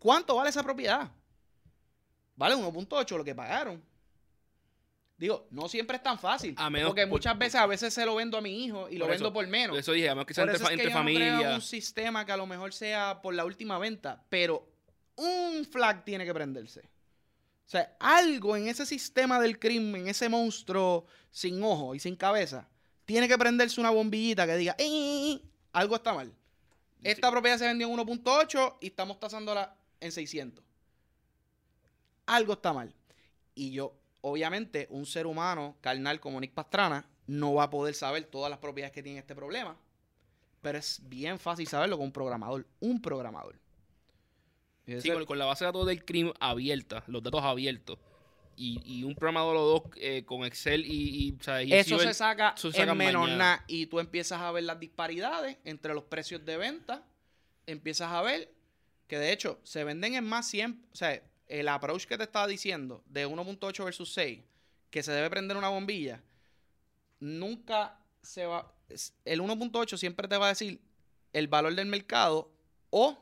cuánto vale esa propiedad. Vale uno punto ocho lo que pagaron. Digo, no siempre es tan fácil. A menos, porque muchas por, veces, a veces se lo vendo a mi hijo y lo eso, vendo por menos. Eso dije, a menos que sea por entre, eso es entre que familia. Yo no creo un sistema que a lo mejor sea por la última venta, pero un flag tiene que prenderse. O sea, algo en ese sistema del crimen, en ese monstruo sin ojo y sin cabeza, tiene que prenderse una bombillita que diga, ¡eh! Algo está mal. Esta sí. propiedad se vendió en uno punto ocho y estamos tasándola en seiscientos. Algo está mal. Y yo... Obviamente, un ser humano carnal como Nick Pastrana no va a poder saber todas las propiedades que tiene este problema, pero es bien fácil saberlo con un programador. Un programador. Sí, con, con la base de datos del CRIM abierta, los datos abiertos, y, y un programador o dos eh, con Excel y... y, o sea, y eso, se el, saca eso se saca en menos nada y tú empiezas a ver las disparidades entre los precios de venta, empiezas a ver que de hecho se venden en más cien... O sea, el approach que te estaba diciendo de uno punto ocho versus seis, que se debe prender una bombilla, nunca se va... El uno punto ocho siempre te va a decir el valor del mercado o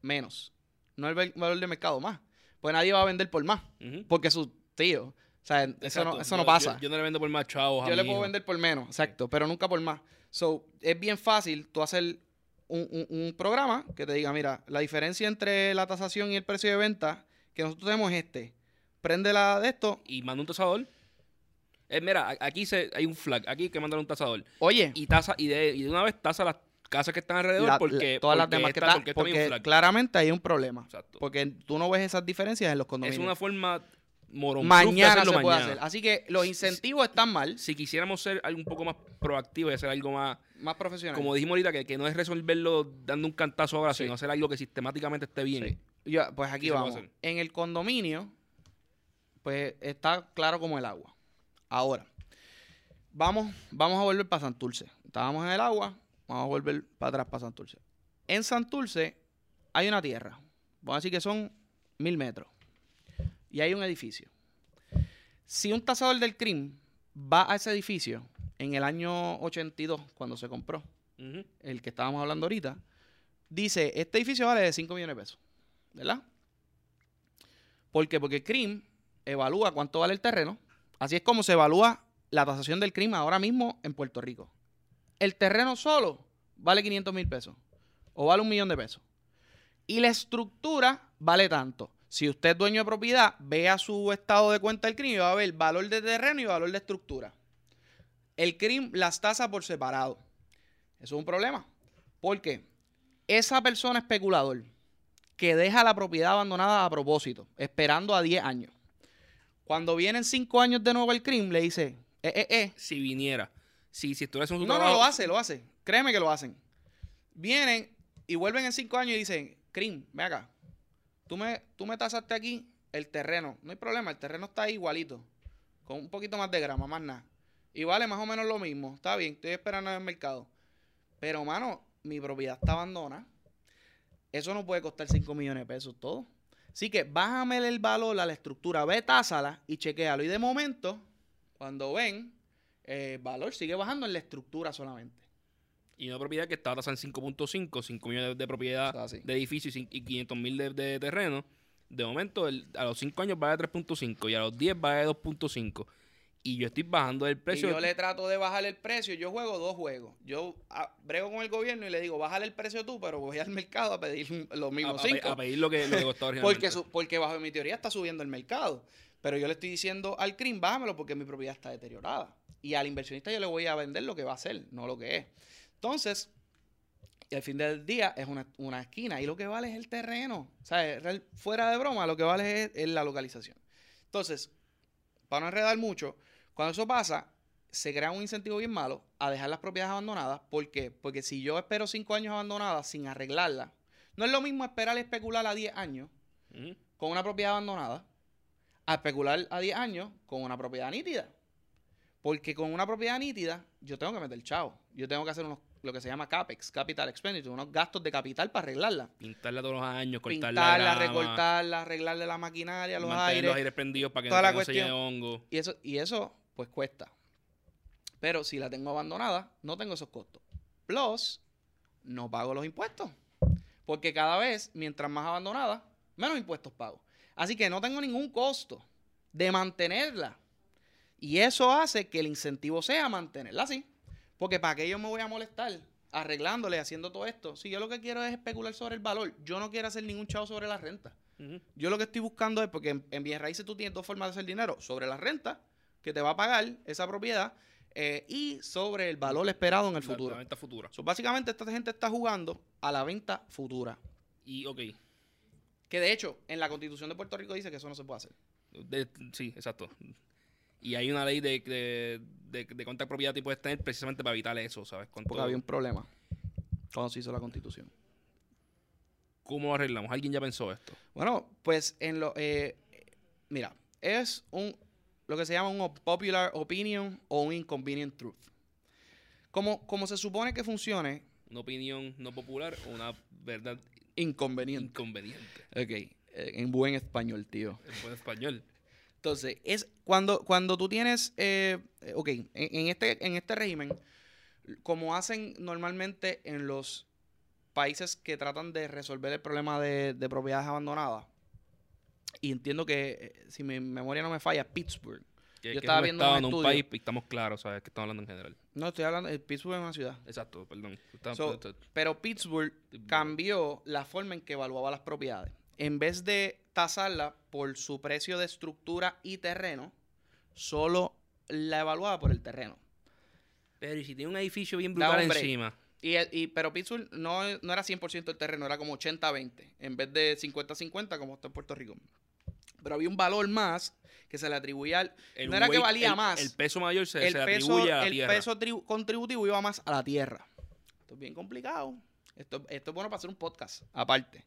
menos. No el valor del mercado más. Pues nadie va a vender por más. Uh-huh. Porque su tío... O sea, exacto. eso, no, eso yo, no pasa. Yo, yo no le vendo por más, chavos. Yo le puedo vender por menos, exacto, pero nunca por más. So, es bien fácil tú hacer... Un, un, un programa que te diga, mira, la diferencia entre la tasación y el precio de venta que nosotros tenemos es este. prende la de esto y manda un tasador. Eh, mira, aquí se, hay un flag, aquí hay que mandar un tasador. Oye. Y tasa, y de, y de una vez tasa las casas que están alrededor, la, porque la, todas porque las demás esta, que está, porque, porque hay un flag. Claramente hay un problema. Exacto. Porque tú no ves esas diferencias en los condominios. Es una forma morón. Mañana se puede mañana. hacer. Así que los incentivos si, están mal. Si quisiéramos ser algo un poco más proactivos y hacer algo más... Más profesional. Como dijimos ahorita, que, que no es resolverlo dando un cantazo ahora, sí. sino hacer algo que sistemáticamente esté bien. Sí. Yo, pues aquí vamos. En el condominio, pues está claro como el agua. Ahora, vamos, vamos a volver para Santurce. Estábamos en el agua, vamos a volver para atrás para Santurce. En Santurce hay una tierra. Vamos a decir que son mil metros. Y hay un edificio. Si un tasador del C R I M va a ese edificio en el año ochenta y dos, cuando se compró, uh-huh. el que estábamos hablando ahorita, dice, este edificio vale de cinco millones de pesos. ¿Verdad? ¿Por qué? Porque el C R I M evalúa cuánto vale el terreno. Así es como se evalúa la tasación del crimen ahora mismo en Puerto Rico. El terreno solo vale quinientos mil pesos o vale un millón de pesos. Y la estructura vale tanto. Si usted es dueño de propiedad, vea su estado de cuenta del crimen y va a ver valor de terreno y valor de estructura. El crimen las tasa por separado. Eso es un problema. ¿Por qué? Esa persona especulador que deja la propiedad abandonada a propósito, esperando a diez años. Cuando vienen cinco años de nuevo el C R I M, le dice, eh, eh, eh. Si viniera. Si, si estuviera haciendo su trabajo. No, no, lo hace, lo hace. Créeme que lo hacen. Vienen y vuelven en cinco años y dicen, C R I M, ven acá. Tú me, tú me tasaste aquí el terreno. No hay problema, el terreno está ahí igualito. Con un poquito más de grama, más nada. Y vale más o menos lo mismo. Está bien, estoy esperando en el mercado. Pero, mano, mi propiedad está abandonada. Eso no puede costar cinco millones de pesos todo. Así que bájame el valor a la estructura, ve, tásala y chequéalo. Y de momento, cuando ven, el valor sigue bajando en la estructura solamente. Y una propiedad que está tasada en cinco punto cinco, cinco millones de propiedad de edificio y quinientos mil de, de terreno, de momento el, a los cinco años va de tres punto cinco y a los diez va de dos punto cinco. Y yo estoy bajando el precio. Y yo le trato de bajar el precio. Yo juego dos juegos. Yo a, brego con el gobierno y le digo, bájale el precio tú, pero voy al mercado a pedir lo mismo. A, cinco. a, a pedir lo que, lo que costó originalmente. porque, su, porque bajo mi teoría está subiendo el mercado. Pero yo le estoy diciendo al C R I M, bájamelo porque mi propiedad está deteriorada. Y al inversionista yo le voy a vender lo que va a ser, no lo que es. Entonces, y al fin del día es una, una esquina. Y lo que vale es el terreno. O sea, fuera de broma, lo que vale es, es la localización. Entonces, para no enredar mucho... Cuando eso pasa, se crea un incentivo bien malo a dejar las propiedades abandonadas. ¿Por qué? Porque si yo espero cinco años abandonadas sin arreglarlas, no es lo mismo esperar y especular a diez años uh-huh. con una propiedad abandonada a especular a diez años con una propiedad nítida. Porque con una propiedad nítida, yo tengo que meter chavo. Yo tengo que hacer unos, lo que se llama CAPEX, Capital Expenditure, unos gastos de capital para arreglarla. Pintarla todos los años, cortarla. Pintarla, grama, recortarla, arreglarle la maquinaria, los aires. los aires prendidos para que toda no, la no se llene hongo. Y eso... Y eso pues cuesta. Pero si la tengo abandonada, no tengo esos costos. Plus, no pago los impuestos. Porque cada vez, mientras más abandonada, menos impuestos pago. Así que no tengo ningún costo de mantenerla. Y eso hace que el incentivo sea mantenerla así. Porque ¿para qué yo me voy a molestar arreglándole, haciendo todo esto? Si yo lo que quiero es especular sobre el valor, yo no quiero hacer ningún chavo sobre la renta. Uh-huh. Yo lo que estoy buscando es, porque en, en bienes raíces tú tienes dos formas de hacer dinero. Sobre la renta, que te va a pagar esa propiedad, eh, y sobre el valor esperado en el futuro. La, la venta futura. So, básicamente, esta gente está jugando a la venta futura. Y, ok. Que, de hecho, en la Constitución de Puerto Rico dice que eso no se puede hacer. De, sí, exacto. Y hay una ley de, de, de, de cuánta propiedad te puedes tener precisamente para evitar eso, ¿sabes? Cuánto... Porque había un problema cuando se hizo la Constitución. ¿Cómo lo arreglamos? ¿Alguien ya pensó esto? Bueno, pues, en lo... Eh, mira, es un... lo que se llama un popular opinion o un inconvenient truth. Como, como se supone que funcione... Una opinión no popular o una verdad... Inconveniente. Inconveniente. Ok. En buen español, tío. En buen español. Entonces, es cuando, cuando tú tienes... Eh, ok, en, en, este, en este régimen, como hacen normalmente en los países que tratan de resolver el problema de, de propiedades abandonadas, y entiendo que, si mi memoria no me falla, Pittsburgh. Que, yo estaba que viendo un estudio. En un país, y estamos claros, ¿sabes? Que estamos hablando en general. No, estoy hablando... El Pittsburgh es una ciudad. Exacto, perdón. Estaba, so, pero Pittsburgh cambió la forma en que evaluaba las propiedades. En vez de tasarla por su precio de estructura y terreno, solo la evaluaba por el terreno. Pero ¿y si tiene un edificio bien brutal encima? Y, y, pero Pittsburgh no, no era cien por ciento el terreno, era como ochenta a veinte, en vez de cincuenta a cincuenta como está en Puerto Rico. Pero había un valor más que se le atribuía al... El no era weight, que valía el, más. El peso mayor se, el se le atribuye peso, a la el tierra. El peso tri, contributivo iba más a la tierra. Esto es bien complicado. Esto, esto es bueno para hacer un podcast aparte.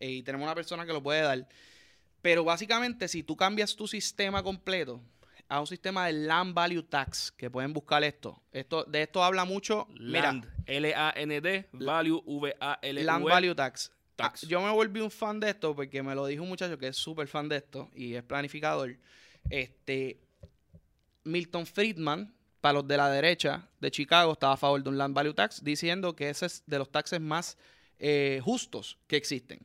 Eh, y tenemos una persona que lo puede dar. Pero básicamente, si tú cambias tu sistema completo a un sistema de Land Value Tax, que pueden buscar esto. esto de esto habla mucho... Land, L A N D, Value, V A L U E. Land Value Tax. Ah, yo me volví un fan de esto porque me lo dijo un muchacho que es súper fan de esto y es planificador. Este, Milton Friedman, para los de la derecha de Chicago, estaba a favor de un Land Value Tax, diciendo que ese es de los taxes más eh, justos que existen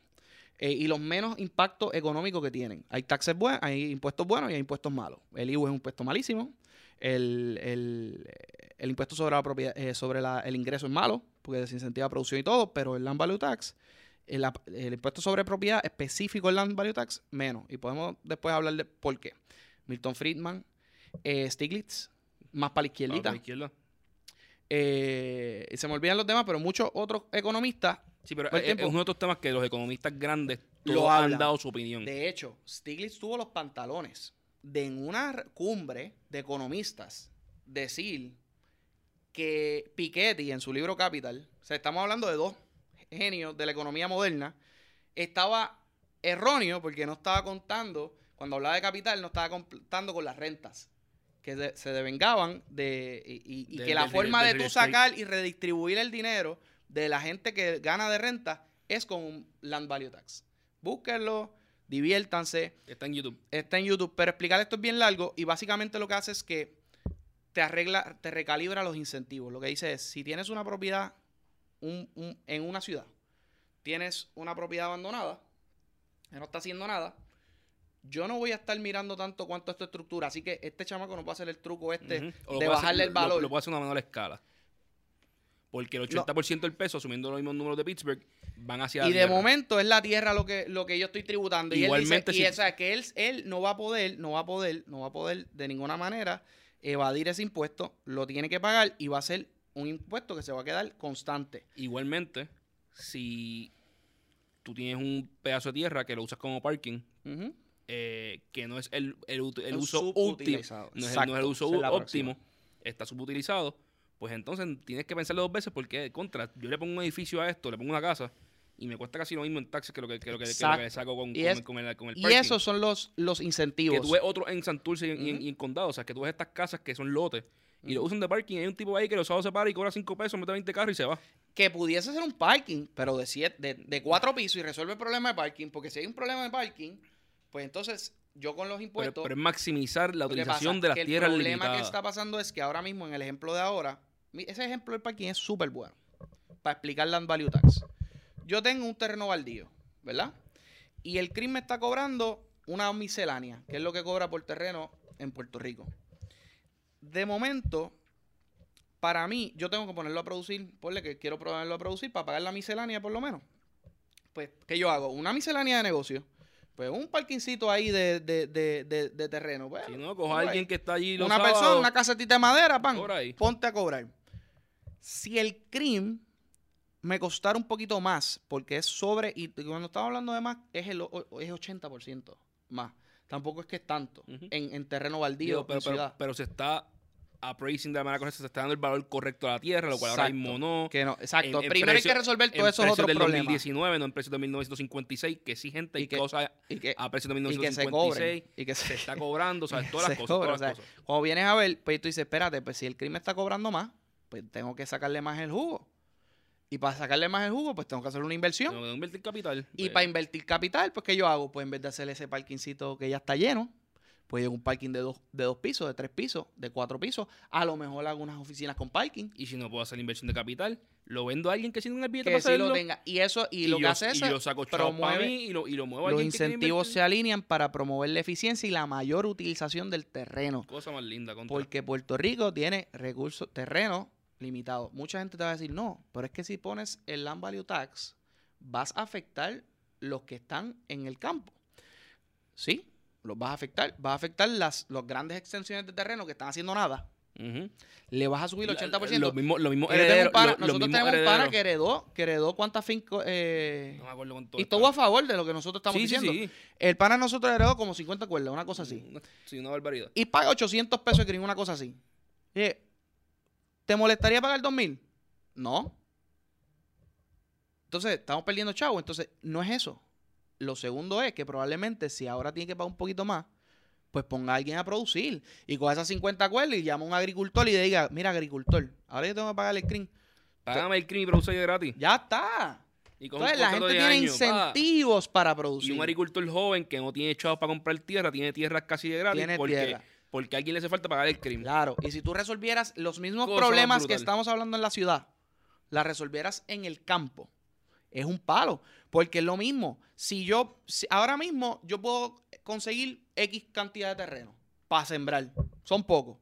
eh, y los menos impacto económico que tienen. Hay taxes buenos, hay impuestos buenos y hay impuestos malos. El I V A es un impuesto malísimo. El, el, el impuesto sobre, la propiedad, eh, sobre la, el ingreso es malo porque desincentiva producción y todo, pero el Land Value Tax... El, el impuesto sobre propiedad específico en Land Value Tax, menos. Y podemos después hablar de por qué. Milton Friedman, eh, Stiglitz, más para la izquierdita. Para la izquierda. Eh, se me olvidan los demás, pero muchos otros economistas... Sí, pero es, es uno de estos temas que los economistas grandes lo han dado su opinión. De hecho, Stiglitz tuvo los pantalones de en una cumbre de economistas decir que Piketty, en su libro Capital, o sea, estamos hablando de dos genio de la economía moderna, estaba erróneo porque no estaba contando, cuando hablaba de capital, no estaba contando con las rentas que de, se devengaban de, y, y, y de, que la de, forma de, de, de tú sacar y redistribuir el dinero de la gente que gana de renta es con un Land Value Tax. Búsquenlo, diviértanse. Está en YouTube. Está en YouTube, pero explicar esto es bien largo y básicamente lo que hace es que te arregla, te recalibra los incentivos. Lo que dice es, si tienes una propiedad Un, un, en una ciudad, tienes una propiedad abandonada, que no está haciendo nada, yo no voy a estar mirando tanto cuánto es tu estructura, así que este chamaco no puede hacer el truco este uh-huh. de bajarle hacer, el valor. Lo, lo puede hacer a una menor escala. Porque el ochenta por ciento del peso, asumiendo los mismos números de Pittsburgh, van hacia la tierra. Y de momento es la tierra lo que, lo que yo estoy tributando. Igualmente, y él dice, si... y, o sea, que él, él no va a poder, no va a poder, no va a poder de ninguna manera evadir ese impuesto, lo tiene que pagar y va a ser un impuesto que se va a quedar constante. Igualmente, si tú tienes un pedazo de tierra que lo usas como parking, uh-huh. eh, que no es el, el, el, el uso útil, no es, no es el uso u, óptimo, está subutilizado, pues entonces tienes que pensarlo dos veces porque, contra, yo le pongo un edificio a esto, le pongo una casa, y me cuesta casi lo mismo en taxes que lo que, que, lo que, que, lo que saco con, es, con, el, con el parking. Y esos son los, los incentivos. Que tú ves otros en Santurce y en, uh-huh. y, en, y en condado, o sea, que tú ves estas casas que son lotes, y lo usan de parking. Hay un tipo ahí que los sábados se para y cobra cinco pesos, mete veinte carros y se va. Que pudiese ser un parking, pero de siete, de, de cuatro pisos y resuelve el problema de parking. Porque si hay un problema de parking, pues entonces yo con los impuestos... Pero, pero es maximizar la utilización de las tierras limitadas. El problema que está pasando es que ahora mismo, en el ejemplo de ahora, ese ejemplo del parking es súper bueno para explicar Land Value Tax. Yo tengo un terreno baldío, ¿verdad? Y el C R I M me está cobrando una miscelánea, que es lo que cobra por terreno en Puerto Rico. De momento, para mí, yo tengo que ponerlo a producir, ponle que quiero ponerlo a producir para pagar la miscelánea por lo menos. Pues, ¿qué yo hago? Una miscelánea de negocio. Pues un parquincito ahí de, de, de, de, de terreno. Pues, si no, coja a alguien que está allí los Una sábados, persona, una casetita de madera, pan, ponte a cobrar. Si el C R I M me costara un poquito más, porque es sobre, y cuando estamos hablando de más, es, el, es ochenta por ciento más. Tampoco es que es tanto uh-huh. en, en terreno baldío, Digo, pero, en ciudad. Pero, pero se está... appraising de la manera correcta, se está dando el valor correcto a la tierra, lo cual exacto, ahora mismo no. Que no exacto. En, en Primero precio, hay que resolver todos esos otros problemas. En precios del dos mil diecinueve, no en precios de mil novecientos cincuenta y seis, que sí gente y, y que, cosas y que, a precios de mil novecientos cincuenta y seis. Y que se, cobren, y que se, se está cobrando, ¿sabes? Todas las cosas. Cobra, todas las o sea, cosas. Cuando vienes a ver, pues tú dices, espérate, pues si el crimen está cobrando más, pues tengo que sacarle más el jugo. Y para sacarle más el jugo, pues tengo que hacer una inversión. Tengo que invertir capital. Y pues, para invertir capital, pues ¿qué yo hago? Pues en vez de hacer ese parkingcito que ya está lleno, pues un parking de dos, de dos pisos, de tres pisos, de cuatro pisos. A lo mejor hago unas oficinas con parking. Y si no puedo hacer inversión de capital, lo vendo a alguien que tiene un billete que para hacerlo. Que sí lo tenga. Y eso, y, y lo yo, que hace eso, promueve. Mí y lo, y lo muevo a los incentivos se alinean para promover la eficiencia y la mayor utilización del terreno. Cosa más linda. Contra. Porque Puerto Rico tiene recursos, terreno limitado. Mucha gente te va a decir, no, pero es que si pones el Land Value Tax, vas a afectar los que están en el campo. Sí, los vas a afectar. Vas a afectar las los grandes extensiones de terreno que están haciendo nada. Uh-huh. Le vas a subir el ochenta por ciento. Lo mismo, lo mismo heredero, para, lo, nosotros lo mismo tenemos heredero. un pana que heredó, que heredó cuántas fincas. Eh, no me acuerdo con todo. Y estuvo a favor de lo que nosotros estamos sí, diciendo. Sí, sí. El pana nosotros heredó como cincuenta cuerdas, una cosa así. Sí, una barbaridad. Y paga ochocientos pesos de crimen, una cosa así. Eh, ¿Te molestaría pagar dos mil? No. Entonces, estamos perdiendo chavo. Entonces, no es eso. Lo segundo es que probablemente si ahora tiene que pagar un poquito más, pues ponga a alguien a producir y coja esas cincuenta cuerdas y llama a un agricultor y le diga, mira, agricultor, ahora yo tengo que pagar el C R I M. Págame el C R I M y produce gratis. Ya está. Y entonces la gente tiene años, incentivos pa. para producir. Y un agricultor joven que no tiene chavos para comprar tierra, tiene tierras casi de gratis. Tiene porque, tierra. Porque a alguien le hace falta pagar el C R I M. Claro. Y si tú resolvieras los mismos Cosa problemas que estamos hablando en la ciudad, las resolvieras en el campo, es un palo. Porque es lo mismo. Si yo, si ahora mismo yo puedo conseguir X cantidad de terreno para sembrar. Son pocos.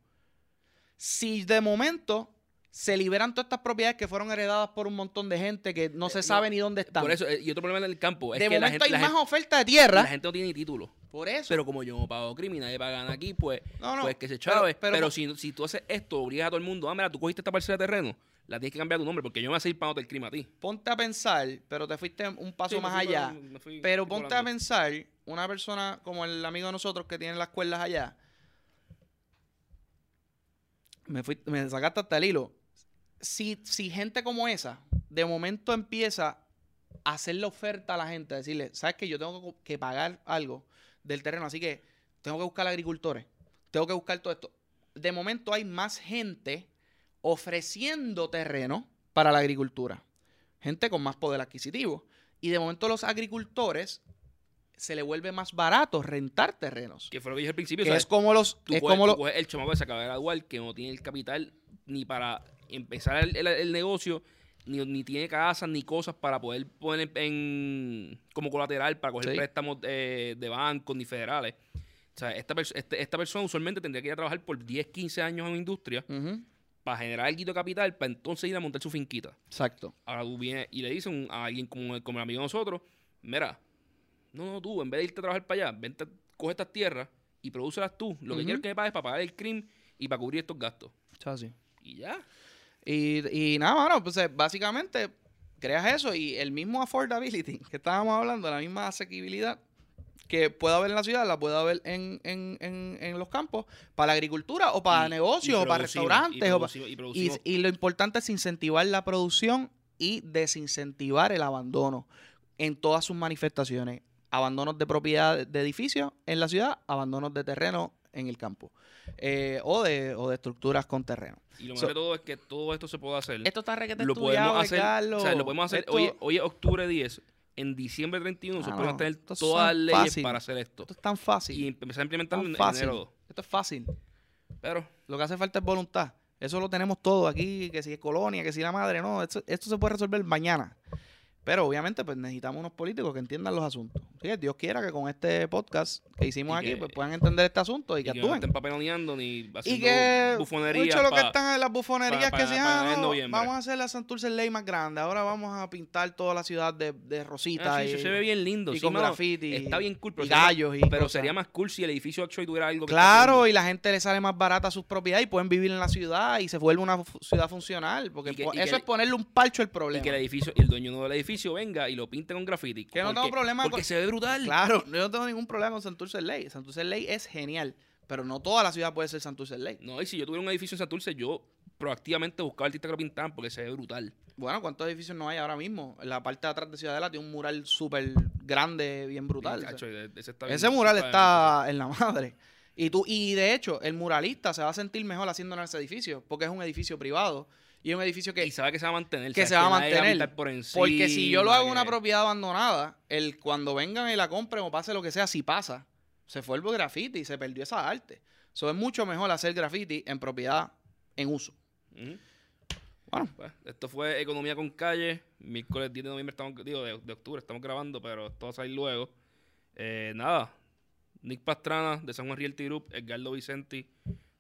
Si de momento se liberan todas estas propiedades que fueron heredadas por un montón de gente que no eh, se sabe no, ni dónde están. Por eso, y otro problema en el campo es de que momento la gente, hay la más gente, oferta de tierra. La gente no tiene ni título. Por eso. Pero como yo no pago criminales para ganar aquí, pues, no, no, pues que se chave. Pero, pero, pero si, si tú haces esto, obligas a todo el mundo, ah, mira, tú cogiste esta parcela de terreno, la tienes que cambiar tu nombre porque yo me voy a seguir pagando el crimen a ti. Ponte a pensar, pero te fuiste un paso sí, más allá. Para, pero ponte volando. a pensar, una persona como el amigo de nosotros que tiene las cuerdas allá, me, fui, me sacaste hasta el hilo. Si, si gente como esa de momento empieza a hacer la oferta a la gente, a decirle, ¿sabes qué? Yo tengo que pagar algo del terreno, así que tengo que buscar agricultores, tengo que buscar todo esto. De momento hay más gente ofreciendo terreno para la agricultura, gente con más poder adquisitivo, y de momento los agricultores se le vuelve más barato rentar terrenos. Que fue lo que dije al principio. Que o sea, es como los... Tú es coges, como tú coges el chamaco que se acaba de graduar, que no tiene el capital ni para empezar el, el, el negocio, ni, ni tiene casas ni cosas para poder poner en, como colateral para coger sí. préstamos eh, de bancos ni federales. O sea, esta, pers este, esta persona usualmente tendría que ir a trabajar por diez, quince años en la industria uh-huh. para generar el guito de capital, para entonces ir a montar su finquita. Exacto. Ahora tú vienes y le dices un, a alguien como, como el amigo de nosotros, mira, no, no, tú, en vez de irte a trabajar para allá, vente, coge estas tierras y prodúcelas tú. Lo uh-huh. que quiero que me pagues para pagar el C R I M y para cubrir estos gastos. Así. Y ya. Y, y nada, mano, pues básicamente creas eso y el mismo affordability que estábamos hablando, la misma asequibilidad que pueda haber en la ciudad, la pueda haber en, en, en, en los campos, para la agricultura o para y, negocios y o para restaurantes. Y, o para, y, y, y lo importante es incentivar la producción y desincentivar el abandono en todas sus manifestaciones. Abandonos de propiedad de edificios en la ciudad, abandonos de terreno en el campo eh, o, de, o de estructuras con terreno. Y lo mejor so, de todo es que todo esto se puede hacer. Esto está requete lo estudiado, podemos hacer, o sea, lo podemos hacer. Esto... Hoy, hoy es octubre diez. En diciembre treinta y uno, nosotros ah, no. podemos tener esto todas las leyes fácil. para hacer esto. Esto es tan fácil. Y empezar a implementarlo en enero dos. Esto es fácil. Pero lo que hace falta es voluntad. Eso lo tenemos todo aquí, que si es colonia, que si la madre, no. Esto, esto se puede resolver mañana. Pero obviamente pues necesitamos unos políticos que entiendan los asuntos. ¿Sí? Dios quiera que con este podcast que hicimos y aquí que, pues puedan entender este asunto y, y que, que actúen. No estén papeloneando ni haciendo y que, bufonerías. Mucho lo pa, que están en las bufonerías pa, pa, que se ah, no, vamos a hacer la Santurce Ley más grande. Ahora vamos a pintar toda la ciudad de, de rosita. Ah, sí, y, eso se ve bien lindo. Y sí, con mano, graffiti. Está bien cool. Pero y gallos. Y pero cosa. Sería más cool si el edificio actual tuviera algo que... Claro, y la gente le sale más barata a sus propiedades y pueden vivir en la ciudad y se vuelve una ciudad funcional. Porque que, eso es ponerle un parcho al problema. Y que el edificio, el dueño no del edificio venga y lo pinte con graffiti. Que no porque, tengo problema porque con... se ve brutal. Claro, yo no tengo ningún problema con Santurce Ley. Santurce Ley es genial, pero no toda la ciudad puede ser Santurce Ley. No, y si yo tuviera un edificio en Santurce, yo proactivamente buscaba artistas que lo pintaban porque se ve brutal. Bueno, ¿cuántos edificios no hay ahora mismo? La parte de atrás de Ciudadela tiene un mural súper grande, bien brutal. Bien, o sea, cacho, ese, está bien ese mural está en la madre. Y, tú, y de hecho, el muralista se va a sentir mejor haciendo en ese edificio porque es un edificio privado. Y es un edificio que... Y sabe que se va a mantener. Que se va a mantener. Por encima, porque si yo lo hago una propiedad abandonada, el cuando vengan y la compren o pase lo que sea, si pasa, se fue el graffiti y se perdió esa arte. Eso es mucho mejor hacer graffiti en propiedad, en uso. Uh-huh. Bueno. Pues, esto fue Economía con Calle. miércoles diez de noviembre, estamos, digo, de, de octubre estamos grabando, pero esto va a salir luego. Eh, nada. Nick Pastrana, de San Juan Realty Group. Edgardo Vicenty,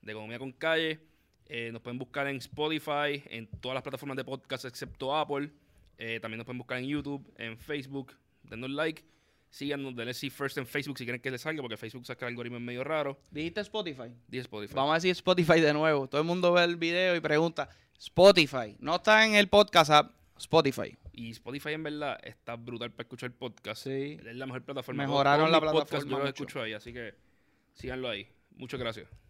de Economía con Calle. Eh, nos pueden buscar en Spotify, en todas las plataformas de podcast excepto Apple. Eh, también nos pueden buscar en YouTube, en Facebook. Denos like. Síganos, denle see first en Facebook si quieren que les salga, porque Facebook saca algoritmos medio raros. ¿Dijiste Spotify? Dije Spotify. Vamos a decir Spotify de nuevo. Todo el mundo ve el video y pregunta, Spotify, no está en el podcast app, Spotify. Y Spotify en verdad está brutal para escuchar podcast. Sí. Es la mejor plataforma. Mejoraron la plataforma. Podcast, yo lo escucho ahí, así que síganlo ahí. Muchas gracias.